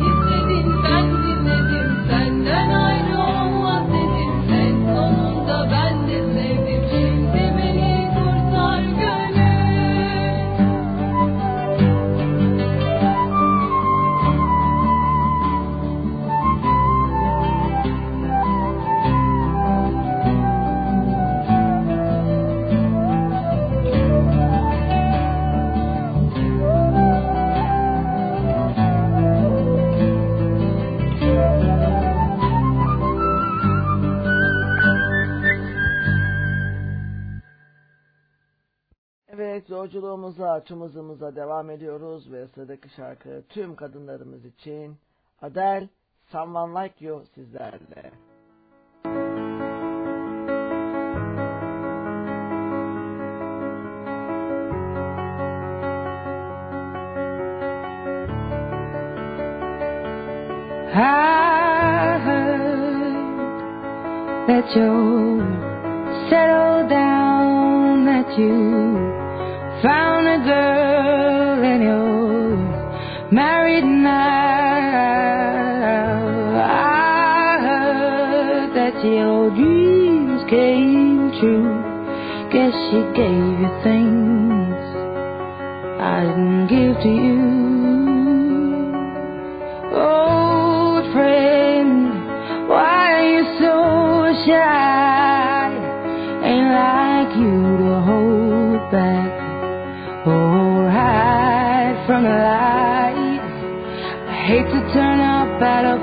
yolculuğumuza, açımızımıza devam ediyoruz ve sıradaki şarkı tüm kadınlarımız için. Adele, Someone Like You sizlerle. I heard that you settled down, that you found a girl and you're married now. I heard that your dreams came true. Guess she gave you things I didn't give to you. Old friend, why are you so shy? Ain't like you to hold back or hide from the light. I hate to turn up out of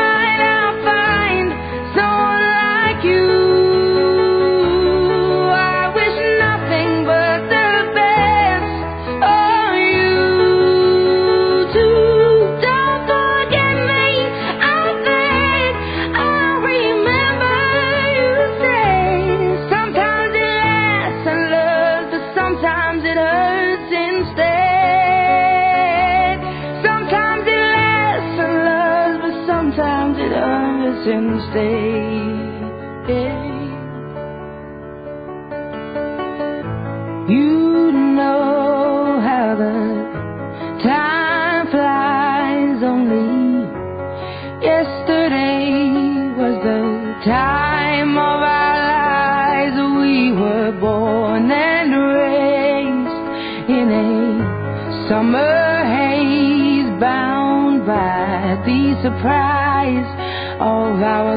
mind, I'll find someone like you. since day. You know how the time flies. Only yesterday was the time of our lives. We were born and raised in a summer haze, bound by the surprise of our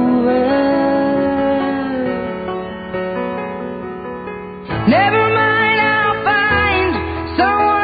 Never mind, I'll find someone.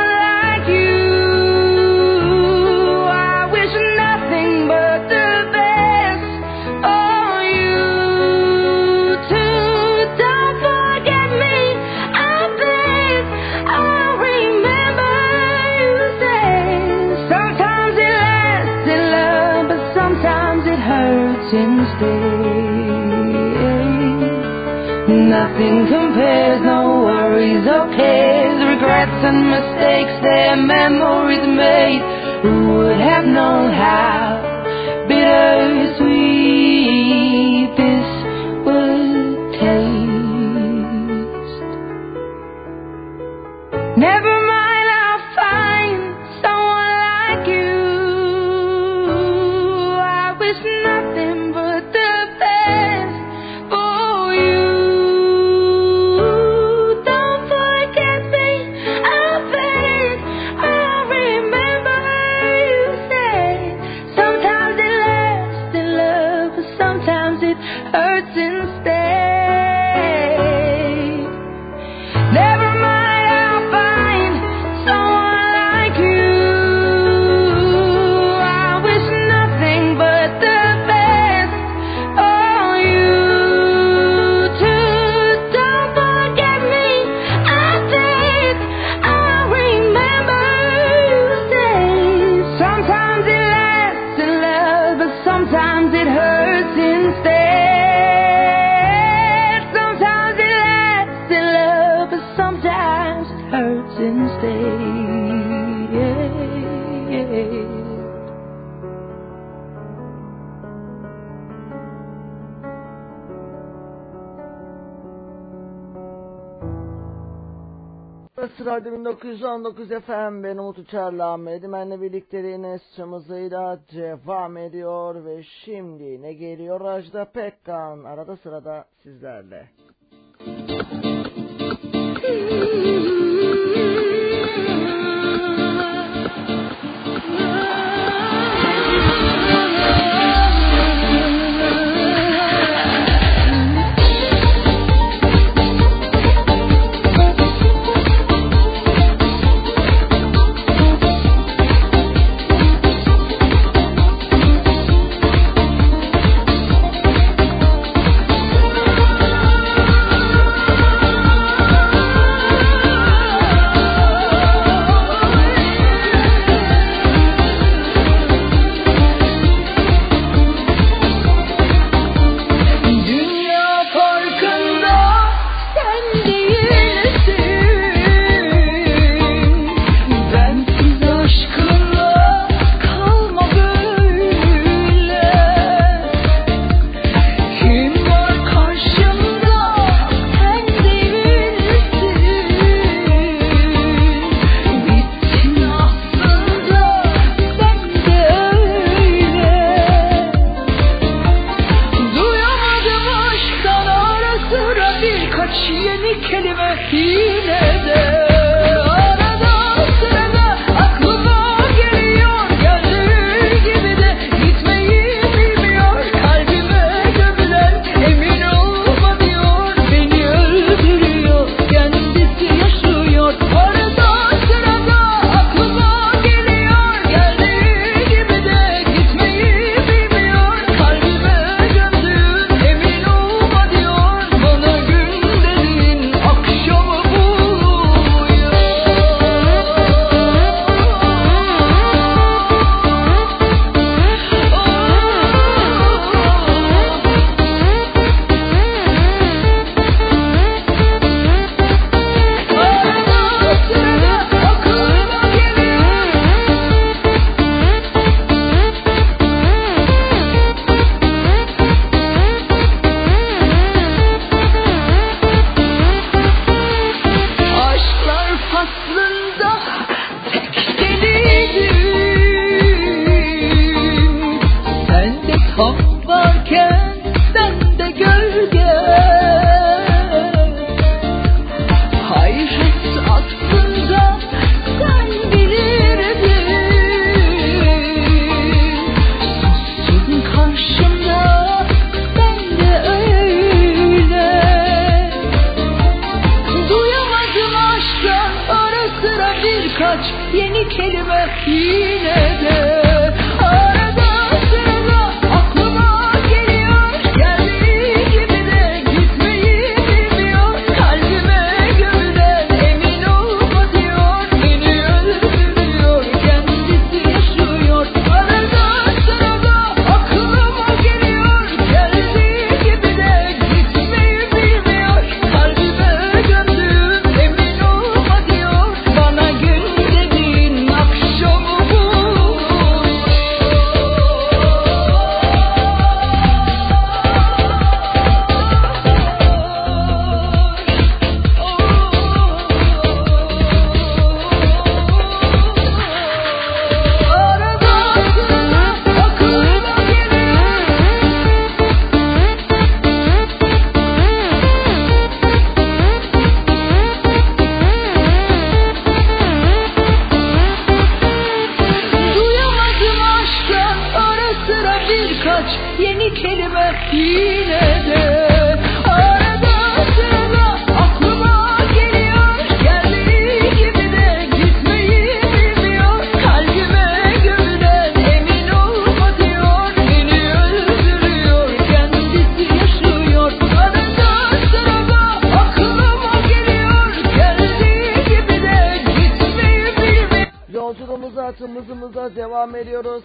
Nothing compares, no worries or cares, regrets and mistakes, their memories made. Who would have known how bittersweet this would taste? Never mind, I'll find someone like you. I wish nothing but the best. Radyo 1919 FM, ben Umut Uçar'la Medimen'le birlikte yine sıçramızıyla devam ediyor ve şimdi ne geliyor? Rajda Pekkan arada sırada sizlerle.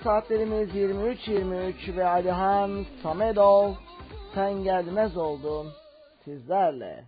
Saatlerimiz 23.23 ve Alihan Samedov sen gelmez oldun sizlerle.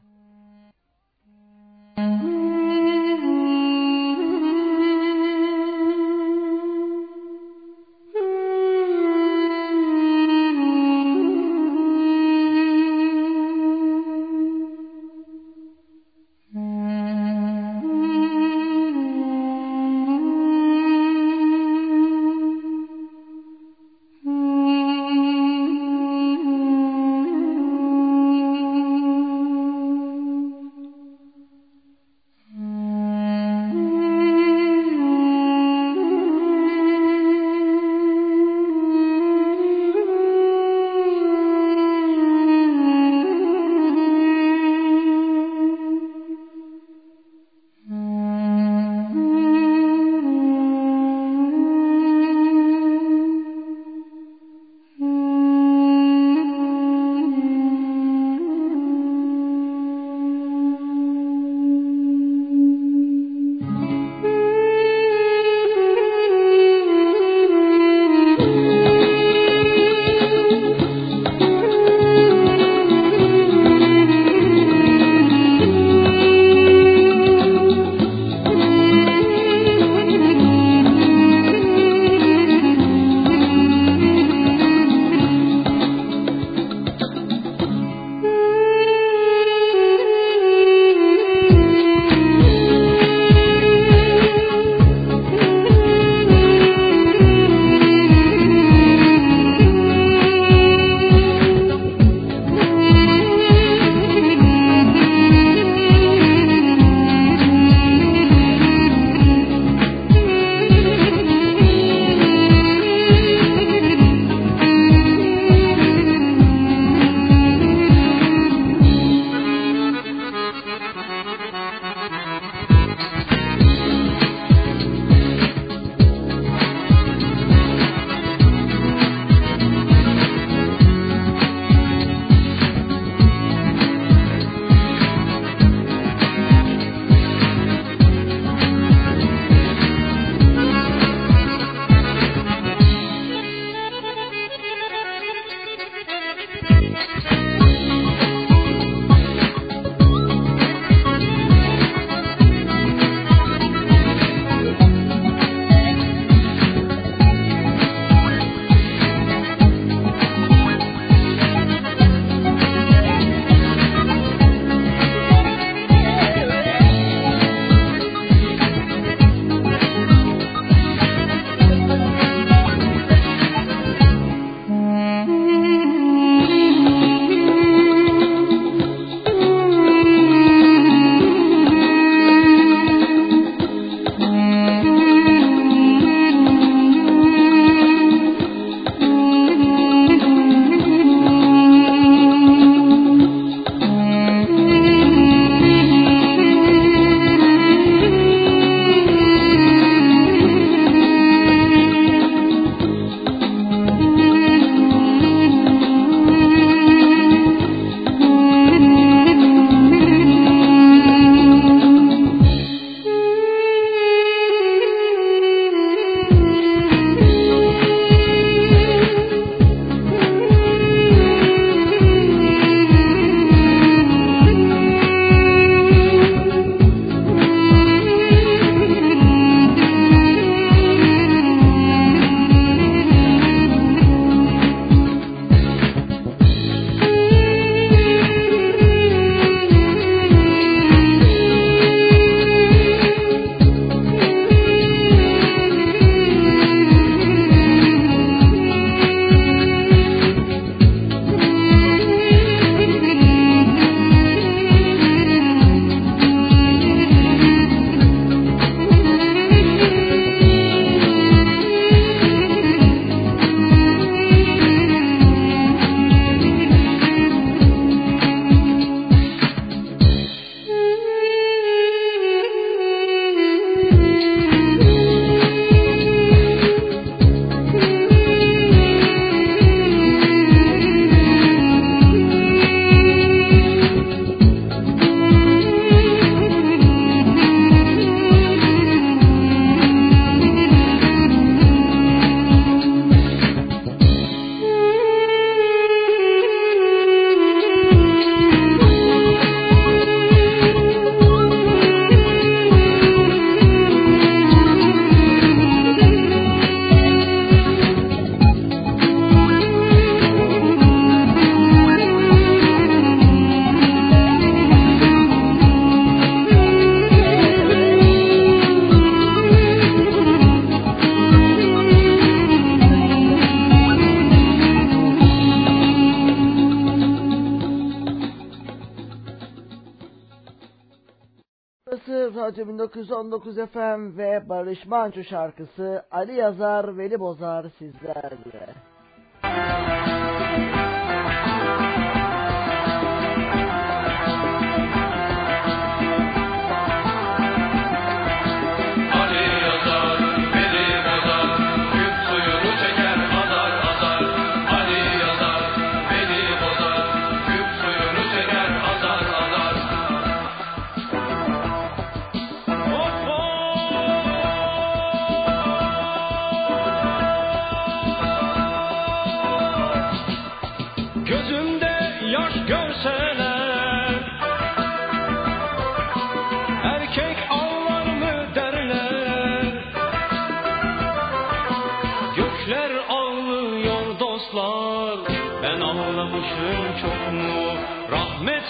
Burası Radyo 1919 FM ve Barış Manço şarkısı Ali Yazar Veli Bozar sizlerle.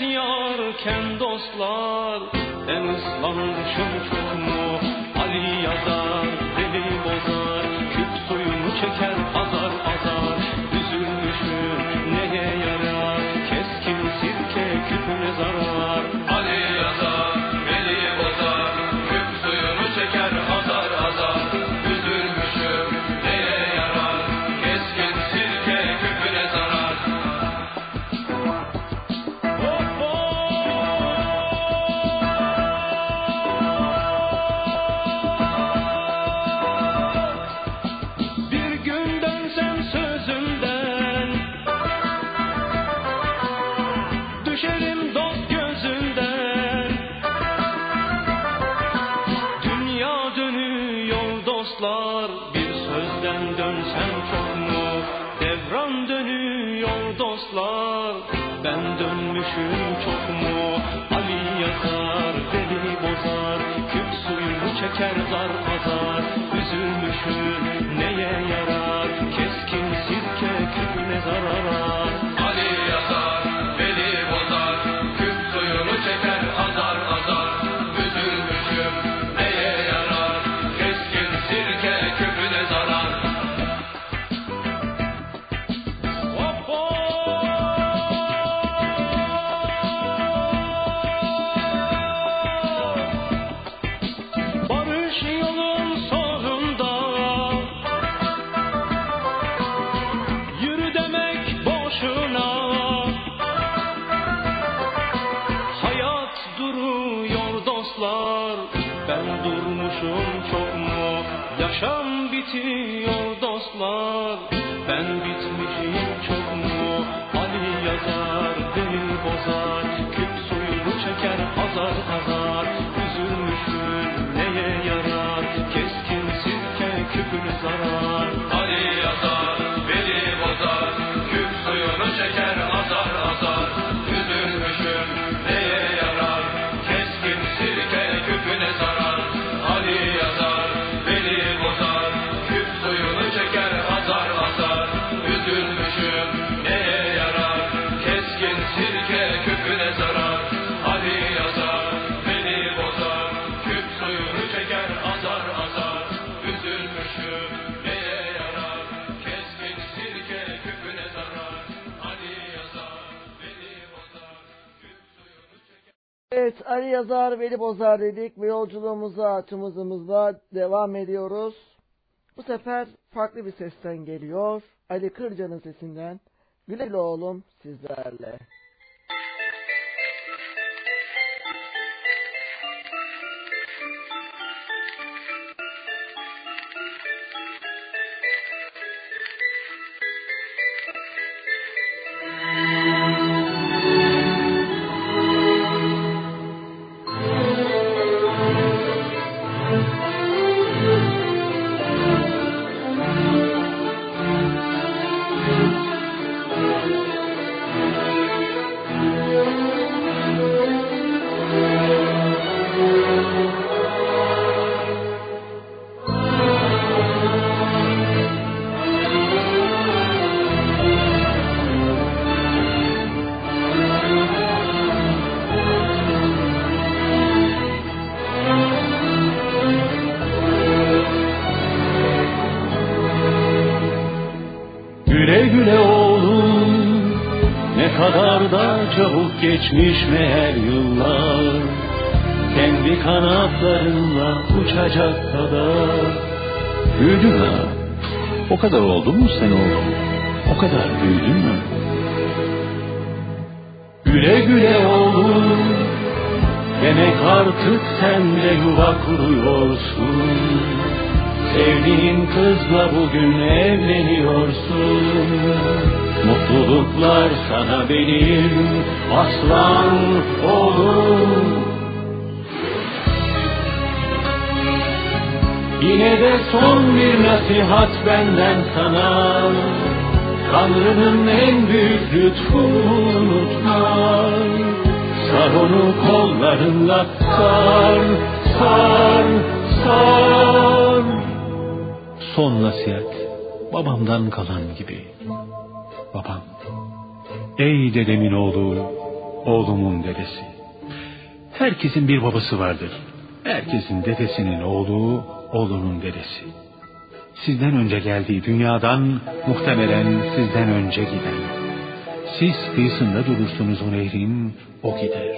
Yarken dostlar en ıslanmışım çok mu? Ali yazar, deli bozar, küp suyunu çeker azar azar. Üzülmüşüm neye yarar? Keskin sirke küpüne zarar. Ali yazar, deli bozar, küp suyunu çeker azar azar. Üzülmüşüm neye yarar? Keskin sirke küpüne zarar. Ben dönmüşüm çok mu? Ali yazar, deli bozar, küp suyunu çeker zar azar. Üzülmüşüm neye yarar? Keskin sirke küpüne zarar. Ali yazar, deli bozar, küp suyunu çeker azar azar. Üzülmüşüm neye yarar? Keskin sirke küpüne zarar. Yaşam bitiyor dostlar, ben bitmişim çok mu? Ali yazar, deli bozar, küp suyunu çeker azar azar. Üzülmüşüm neye yarar? Keskin sirke küpüne zarar. Ali yazar, deli bozar, küp suyunu çeker azar azar. Üzülmüşüm neye yarar? Keskin sirke küpüne zarar. Ali yazar, deli bozar, küp suyunu çeker azar azar. Üzülmüşüm neye yarar? Keskin sirke küpüne zarar. Ali yazar, beni bozar, küp suyunu çeker azar azar. Üzülmüşüm neye yarar? Keskin sirke küpüne zarar. Ali yazar, beni bozar, küp suyunu çeker. Evet, Ali yazar, beni bozar dedik ve yolculuğumuza tüm hızımızla devam ediyoruz. Bu sefer farklı bir sesten geliyor. Ali Kırcan'ın sesinden Güle Güle Oğlum sizlerle. Geçmiş meğer yıllar, kendi kanatlarınla uçacak kadar. Büyüdün ha? O kadar oldu mu sen oğlum? O kadar büyüdün mü? Güle güle oğlum, demek artık sen de yuva kuruyorsun. Sevdiğin kızla bugün evleniyorsun. Mutluluklar sana benim aslan oğlum. Yine de son bir nasihat benden sana. Tanrı'nın en büyük lütfunu unutma. Sar onu kollarınla, sar, sar, sar. Son nasihat babamdan kalan gibi. Babam, ey dedemin oğlu, oğlumun dedesi. Herkesin bir babası vardır. Herkesin dedesinin oğlu, oğlunun dedesi. Sizden önce geldiği dünyadan, muhtemelen sizden önce giden. Siz kıyısında durursunuz o nehrin, o gider.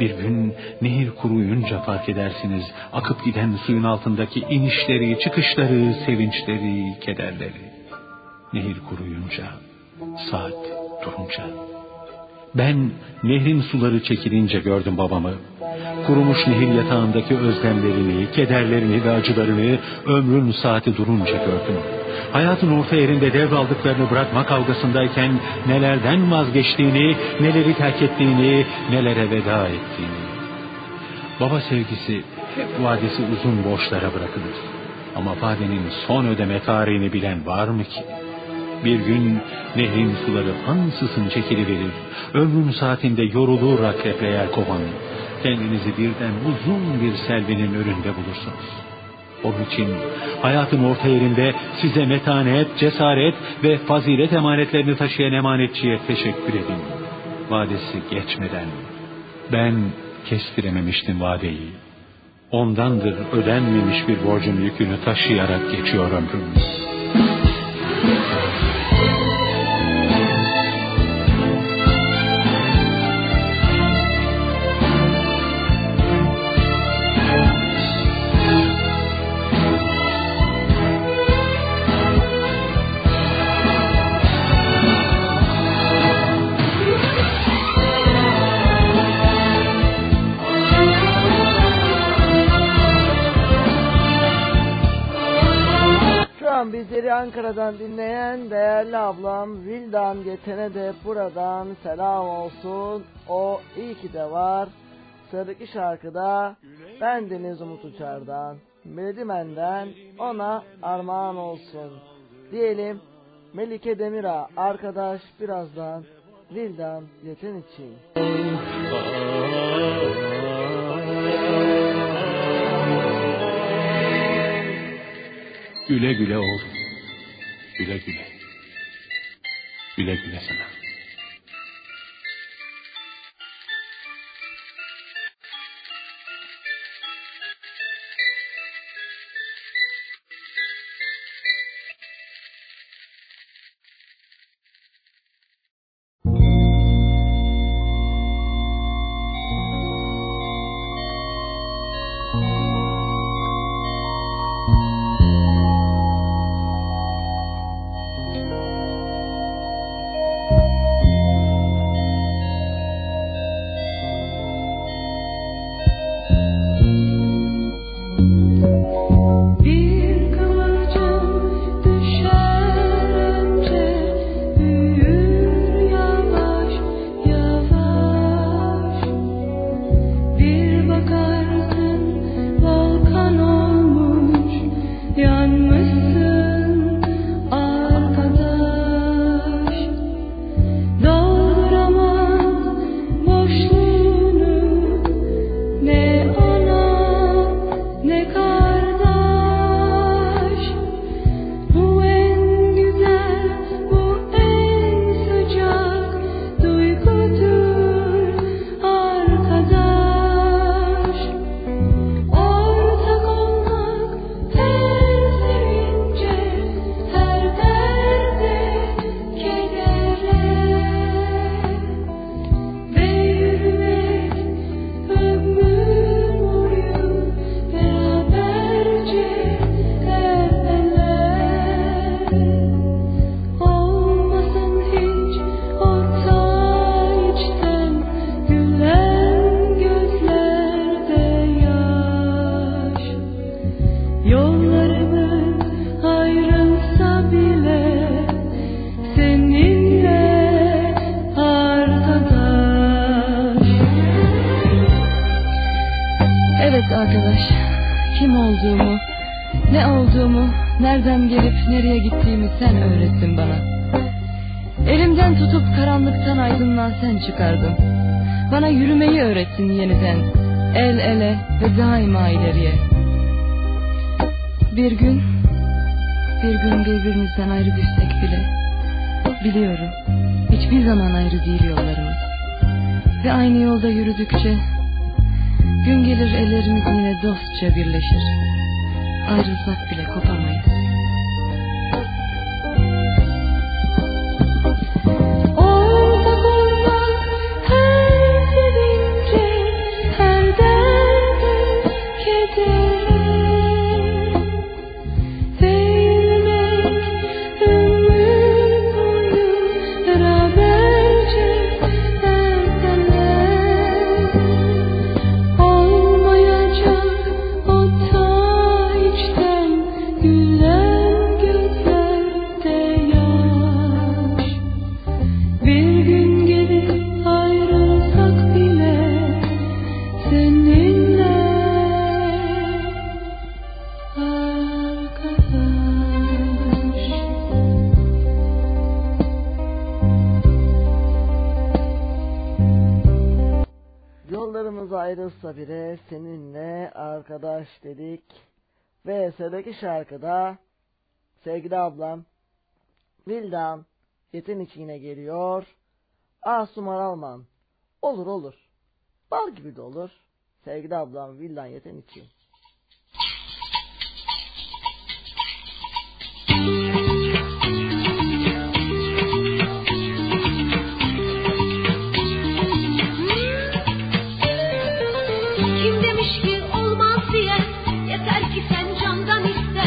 Bir gün nehir kuruyunca fark edersiniz akıp giden suyun altındaki inişleri, çıkışları, sevinçleri, kederleri. Nehir kuruyunca, saat durunca. Ben nehrin suları çekilince gördüm babamı. Kurumuş nehir yatağındaki özlemlerini, kederlerini ve acılarını ömrün saati durunca gördüm. Hayatın orta yerinde devraldıklarını bırakma kavgasındayken nelerden vazgeçtiğini, neleri terk ettiğini, nelere veda ettiğini. Baba sevgisi hep vadesi uzun borçlara bırakılır. Ama vadenin son ödeme tarihini bilen var mı ki? Bir gün nehrin suları ansızın çekiliverir. Ömrün saatinde yorulur akrep eğer kovanı. Kendinizi birden uzun bir selvinin önünde bulursunuz. Onun için hayatın orta yerinde size metanet, cesaret ve fazilet emanetlerini taşıyan emanetçiye teşekkür edin. Vadesi geçmeden. Ben kestirememiştim vadeyi. Ondandır ödenmemiş bir borcun yükünü taşıyarak geçiyor ömrümüz. Ankara'dan dinleyen değerli ablam Vildan Yetene de buradan selam olsun. O iyi ki de var. Sıradaki şarkıda ben Deniz Umut Uçar'dan, Melodi'den ona armağan olsun. Diyelim Melike Demir'a arkadaş birazdan Vildan Yetene için. Güle güle olsun. Güle güle. Güle güle sana. Evet arkadaş, kim olduğumu, ne olduğumu, nereden gelip nereye gittiğimi sen öğrettin bana. Elimden tutup karanlıktan aydınlığa sen çıkardın. Bana yürümeyi öğrettin yeniden, el ele ve daima ileriye. Bir gün birbirimizden ayrı düşsek bile, biliyorum hiçbir zaman ayrı değil yollarımız. Ve aynı yolda yürüdükçe gün gelir ellerimiz yine dostça birleşir. Ayrılsak bile kopamayız. Ortak olmak her sevince, hem derdin kederi. Sevmek ömür boyu beraberce senle. Olmayacak o ta içten gülen gözlerde yaş. Bir gün gelip ayrılsak bile seninle arkadaş. Yollarımız ayrılsa bile seninle arkadaş dedik. Ve sıradaki şarkıda sevgili ablam Vildan Yetene yine geliyor. Asuman Alman. Olur. Bal gibi de olur. Sevgili ablam Vildan Yetene için. Kim demiş ki olmaz diye, yeter ki sen candan iste.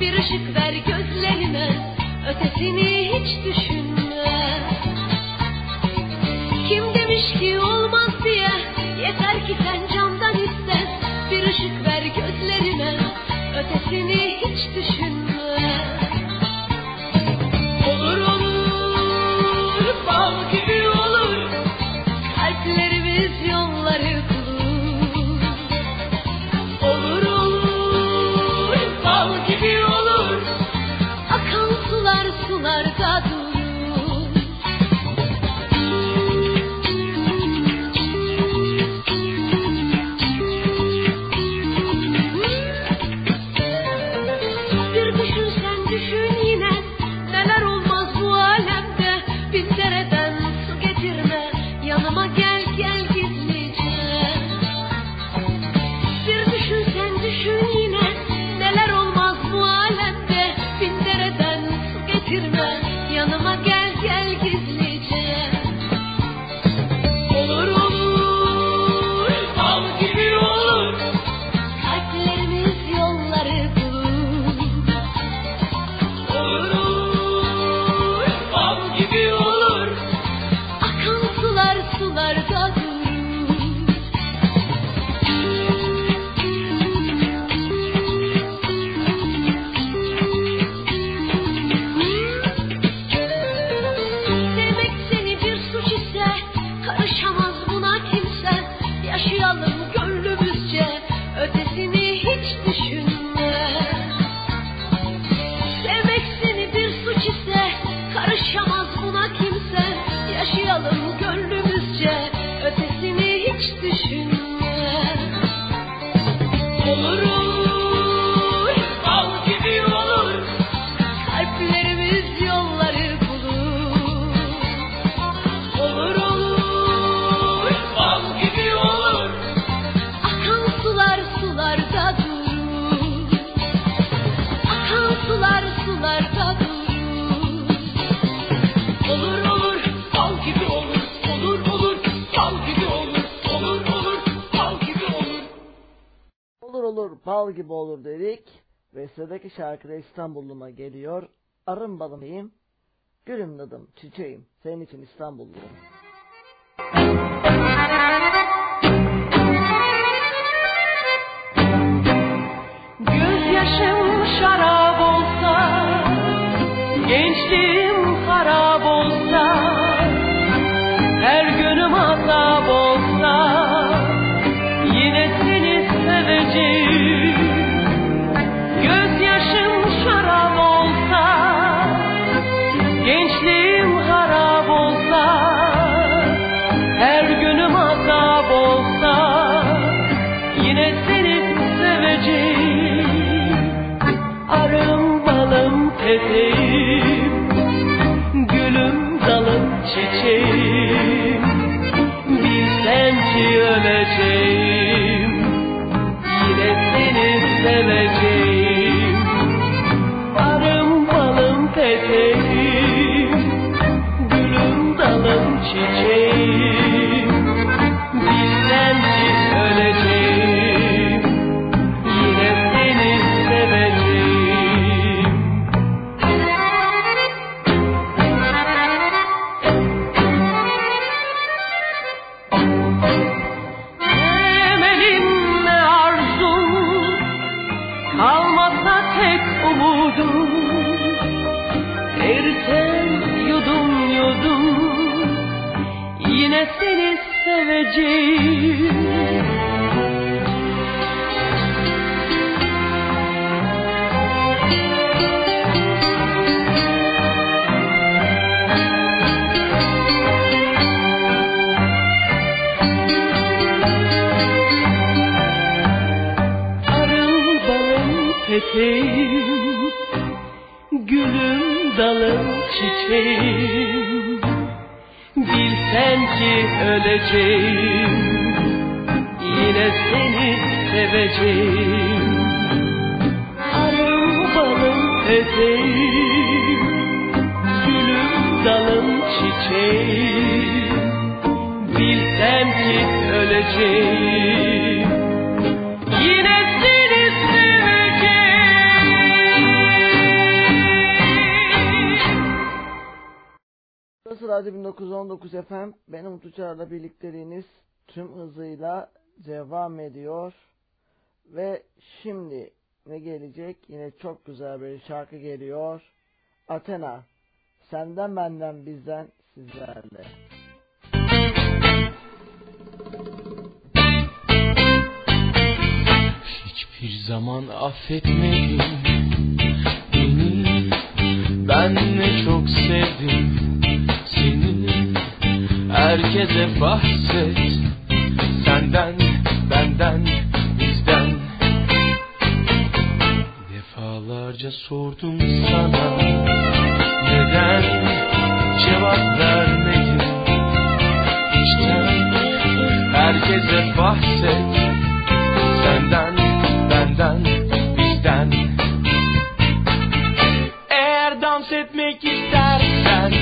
Bir ışık ver gözlerime, ötesini hiç düşünme. Kim demiş ki olmaz diye, yeter ki sen candan iste. Bir ışık ver gözlerime, ötesini hiç düşünme. Olur, bal gibi olur, kalplerimiz yolları bulur. Olur, bal gibi olur, akan sular sularda durur. Bir düşünsen düşün yine, neler olmaz bu alemde. Bin dereden su getirme, yanıma gel gel gizlice. Bir düşünsen düşün yine, neler olmaz bu alemde. Bin dereden su getirme, yanıma gel gel gizlice. Olur, bal gibi olur, kalplerimiz yolları bulur. Olur, bal gibi olur, akan sular sularda durur. Sevmek seni bir suç ise, karışamaz buna kimse. Yaşayalım gönlümüzce, ötesini hiç düşünme. Sevmek seni bir suç ise, karışamaz buna kimse. Yaşayalım gönlümüzce, ötesini hiç düşünme. Olur, bal gibi olur, kalplerimiz yolları bulur. Olur, bal gibi olur, akan sular sularda durur. Akan sular sularda durur. Olur, bal gibi olur, olur, bal gibi olur, bal gibi olur. Olur, bal gibi olur dedik. Ve sıradaki şarkıda İstanbul'uma geliyor. Arın balımıyım, gülüm dadım, çiçeğim, senin için İstanbulluyum. Gözyaşım şarap olsa, gençliğim harap olsa, her günüm azap olsa, yine seni severim. öleceğim, yine seni seveceğim. Arım balım peteğim, gülüm dalım çiçeğim. Bizden biz öleceğim, yine seni seveceğim. Emelimle arzum, kalmasa tek umudum. Erken yudum yudum, yine seni seveceğim. Arım balım peteğim, gülüm dalım çiçeğim. Bilsen ki öleceğim, yine seni seveceğim. Arım balım peteğim, gülüm dalım çiçeğim. Bilsen ki öleceğim, yine seni seveceğim. Burası Radyo 1919 FM, ben Umut Uçar'la birlikteliğiniz tüm hızıyla devam ediyor. Ve şimdi ne gelecek? Yine çok güzel bir şarkı geliyor. Athena, senden benden bizden sizlerle. Hiçbir zaman affetmedim beni, ben ne çok sevdim seni. Herkese bahset senden, benden, bizden. Defalarca sordum sana, neden cevap vermedin? İşte herkese bahset senden, benden, bizden. Eğer dans etmek istersen,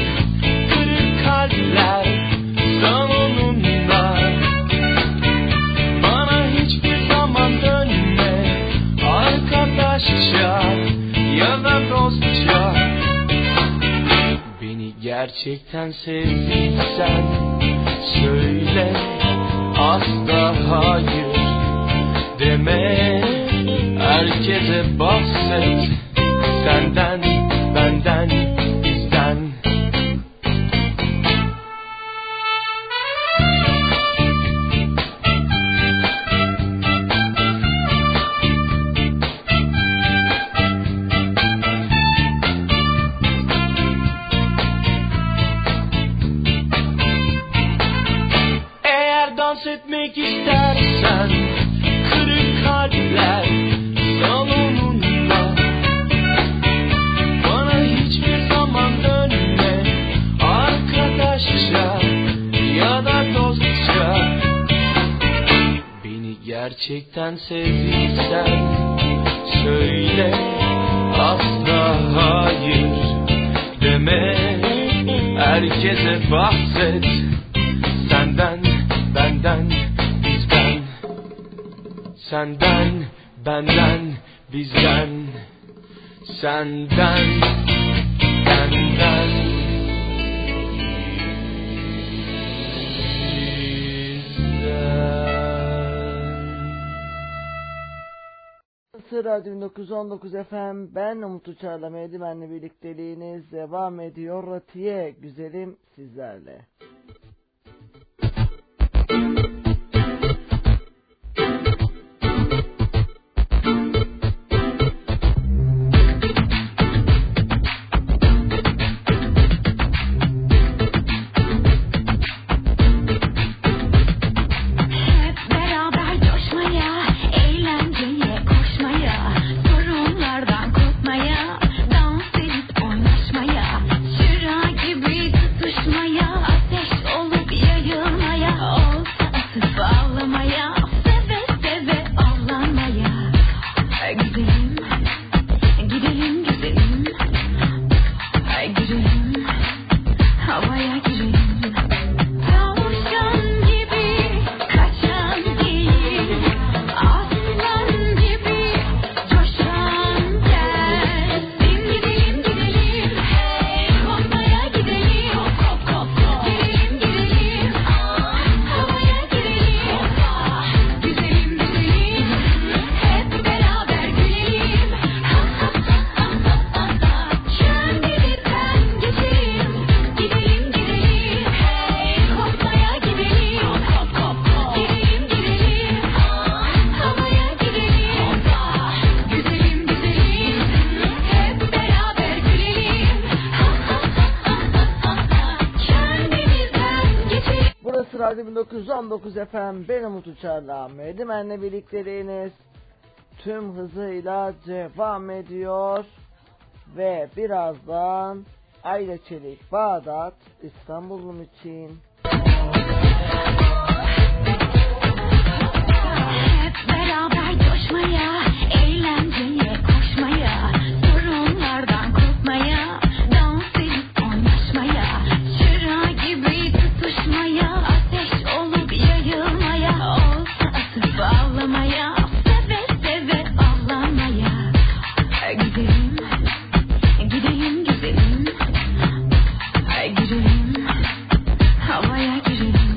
kırık kalpler zamanında. Bana hiçbir zaman dönme, arkadaşça ya da dostça. Beni gerçekten sevdiysen söyle, asla hayır deme. Herkese bahset senden, benden, bizden. Eğer dans etmek istersen, kırık kalpler salonunda. Bana hiçbir zaman dönme, arkadaşça ya da dostça. Beni gerçekten sevdiysen söyle, asla hayır deme. Herkese bahset senden, benden, bizden. Senden, benden, bizden. Senden, benden, bizden. Radyo 1919 FM, ben Umut Uçar'la Melodi'ninle birlikteliğiniz devam ediyor. Ratiye güzelim sizlerle. Düşmaya ateş Radyo 1919 FM, ben Umut Uçar'la Medimen'le birlikteliğiniz tüm hızıyla devam ediyor. Ve birazdan Ayla Çelik, Bağdat, İstanbul'um için. Hep beraber coşmaya, eğlenceye koşmaya, sorunlardan korkmaya, dans edip oynaşmaya, çıra gibi tutuşmaya, ateş olup yayılmaya, olsa atıp ağlamaya, seve seve ağlamaya. Gidelim, gidelim güzelim, girelim, havaya girelim.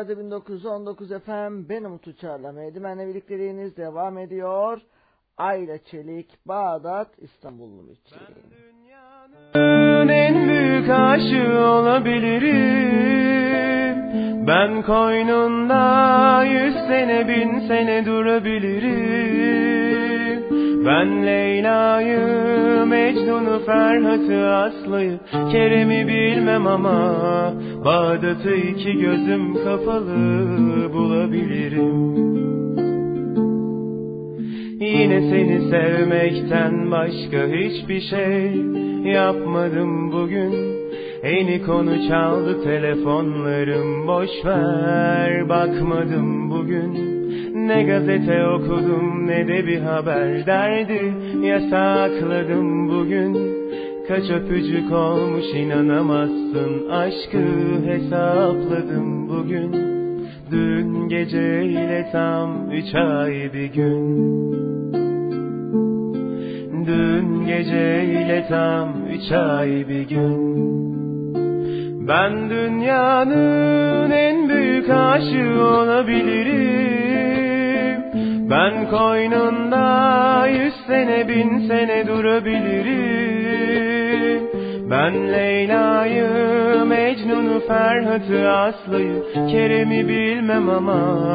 Radyo 1919 FM, ben Umut Uçar'la Medimen'le birlikteliğiniz devam ediyor. Ayla Çelik, Bağdat, İstanbul'um için. Ben dünyanın en büyük aşığı olabilirim. Ben koynunda 100 sene 1000 sene durabilirim. Ben Leyla'yı, Mecnun'u, Ferhat'ı, Aslı'yı, Kerem'i bilmem ama Bağdat'ı 2 gözüm kapalı bulabilirim. Yine seni sevmekten başka hiçbir şey yapmadım bugün. Yeni konu çaldı, telefonlarım boşver, bakmadım bugün. Ne gazete okudum ne de bir haber derdi yasakladım bugün. Kaç öpücük olmuş inanamazsın, aşkı hesapladım bugün. Dün geceyle tam 3 ay bir gün. Dün geceyle tam 3 ay bir gün. Ben dünyanın en büyük aşığı olabilirim. Ben koynunda 100 sene 1000 sene durabilirim. Ben Leyla'yı, Mecnun'u, Ferhat'ı, Aslı'yı, Kerem'i bilmem ama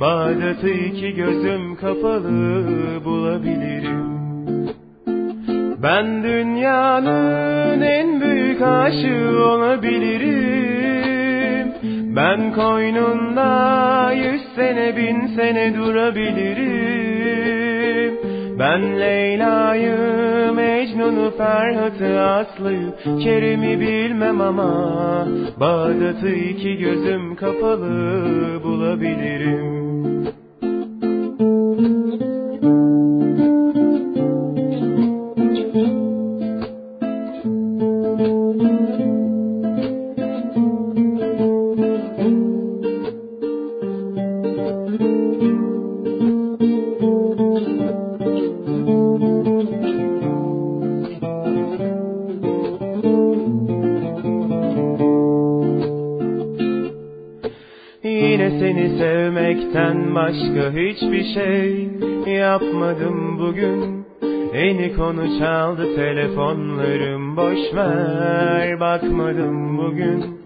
Bağdat'ı 2 gözüm kapalı bulabilirim. Ben dünyanın en büyük aşığı olabilirim. Ben koynunda 100 sene 1000 sene durabilirim. Ben Leyla'yı, Mecnun'u, Ferhat'ı, Aslı'yı, Kerem'i bilmem ama Bağdat'ı 2 gözüm kapalı bulabilirim. başka hiçbir şey yapmadım bugün. Yeni konu çaldı, telefonlarım boş ver, bakmadım bugün.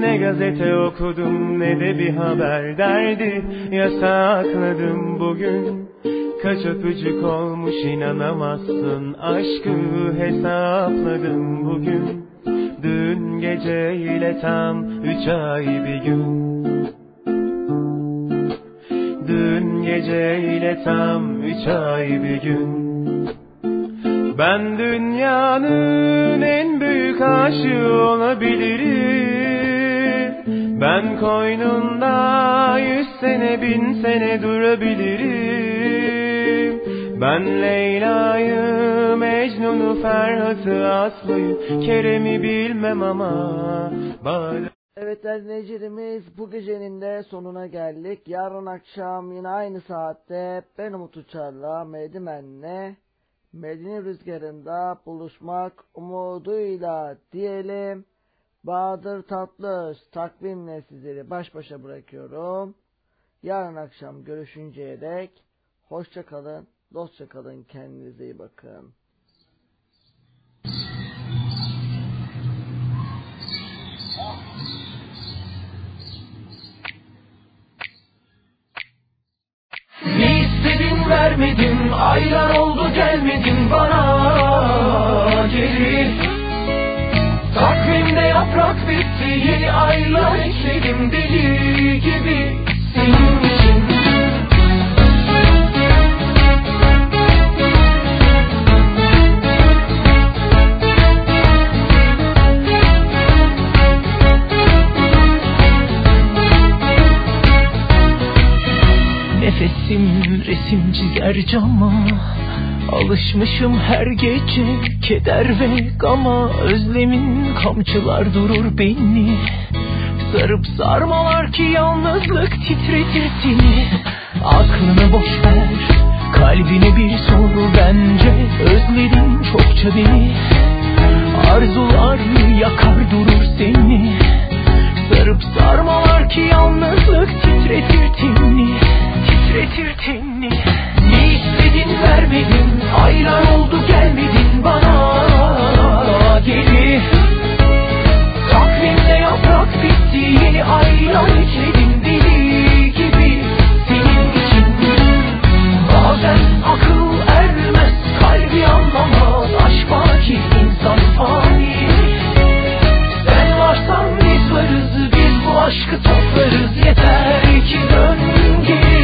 Ne gazete okudum ne de bir haber derdi yasakladım bugün. Kaç öpücük olmuş inanamazsın, aşkı hesapladım bugün. Dün geceyle tam 3 ay bir gün. Dün geceyle tam 3 ay bir gün. Ben dünyanın en büyük aşığı olabilirim. Ben koynunda 100 sene 1000 sene durabilirim. Ben Leyla'yı, Mecnun'u, Ferhat'ı, Aslı'yı, Kerem'i bilmem ama Evet dinleyicilerimiz, bu gecenin de sonuna geldik. Yarın akşam yine aynı saatte ben Umut Uçar'la Melodi'nin Rüzgarı'nda buluşmak umuduyla diyelim. Bahadır Tatlıs takvimle sizleri baş başa bırakıyorum. Yarın akşam görüşünceye dek hoşça kalın, dostça kalın, kendinize iyi bakın. Vermedin, aylar oldu gelmedin bana geri. Takvimde yaprak bitti, yeni aylar ekledim deli gibi senin için. Nefesim resim çizer cama, alışmışım her gece keder ve gama. Özlemin kamçılar durur beni, sarıp sarmalar ki yalnızlık titretir seni. Aklını boş ver, kalbine bir soru bence, özledin çokça beni. Arzular yakar durur seni, sarıp sarmalar ki yalnızlık titretir seni. Ne istedin vermedin, aylar oldu gelmedin bana geri. Takvimde yaprak bitti, yeni aylar ekledim deli gibi senin için. Bazen akıl ermez, kalbi anlamaz, aşk var ki insan fani. Sen varsan biz varız, biz bu aşkı toplarız, yeter ki dön geri.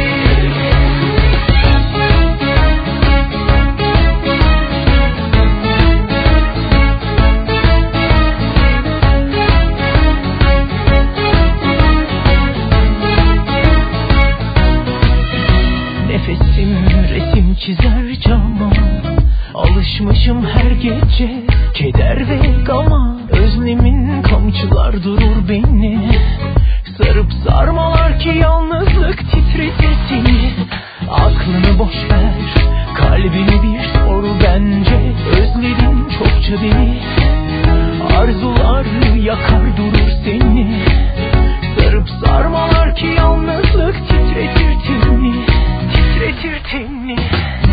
Çizer cama, alışmışım her gece keder ve gama. Özlemin kamçılar durur beni, sarıp sarmalar ki yalnızlık titretir seni. Aklını boş ver, kalbini bir soru bence, özledin çokça beni. Arzular yakar durur seni, sarıp sarmalar ki yalnızlık titretir seni.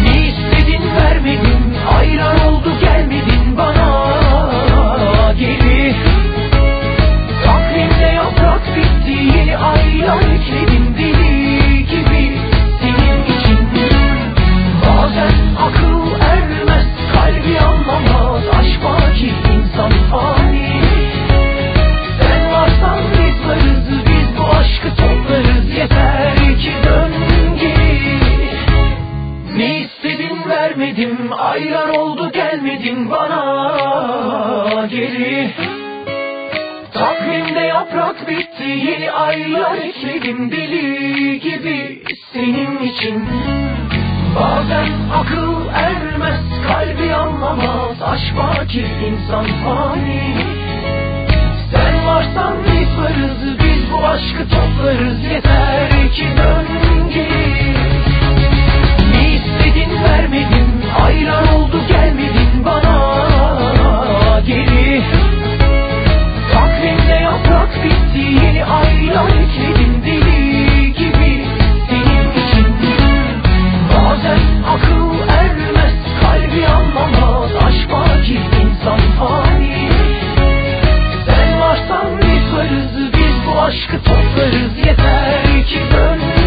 Ne istedin vermedin, aylar oldu gelmedin bana geri. Takvimde yaprak bitti, yeni aylar ekledim deli gibi senin için. Bazen akıl ermez, kalbi anlamaz, aşk var ki insan fani. Sen varsan biz varız, biz bu aşkı toplarız, yeter ki dön geri. Ne istedim vermedim, aylar oldu gelmedin bana geri. Takvimde yaprak bitti, yeni aylar ekledim deli gibi senin için. Bazen akıl ermez, kalbi anlamaz, aşk var ki insan fani. Sen varsan biz varız, biz bu aşkı toplarız, yeter ki dön geri. İstedin vermedin, aylar oldu gelmedin bana geri. Takvimde yaprak bitti, yeni aylar ekledim deli gibi senin. hazırız yeter ki dön.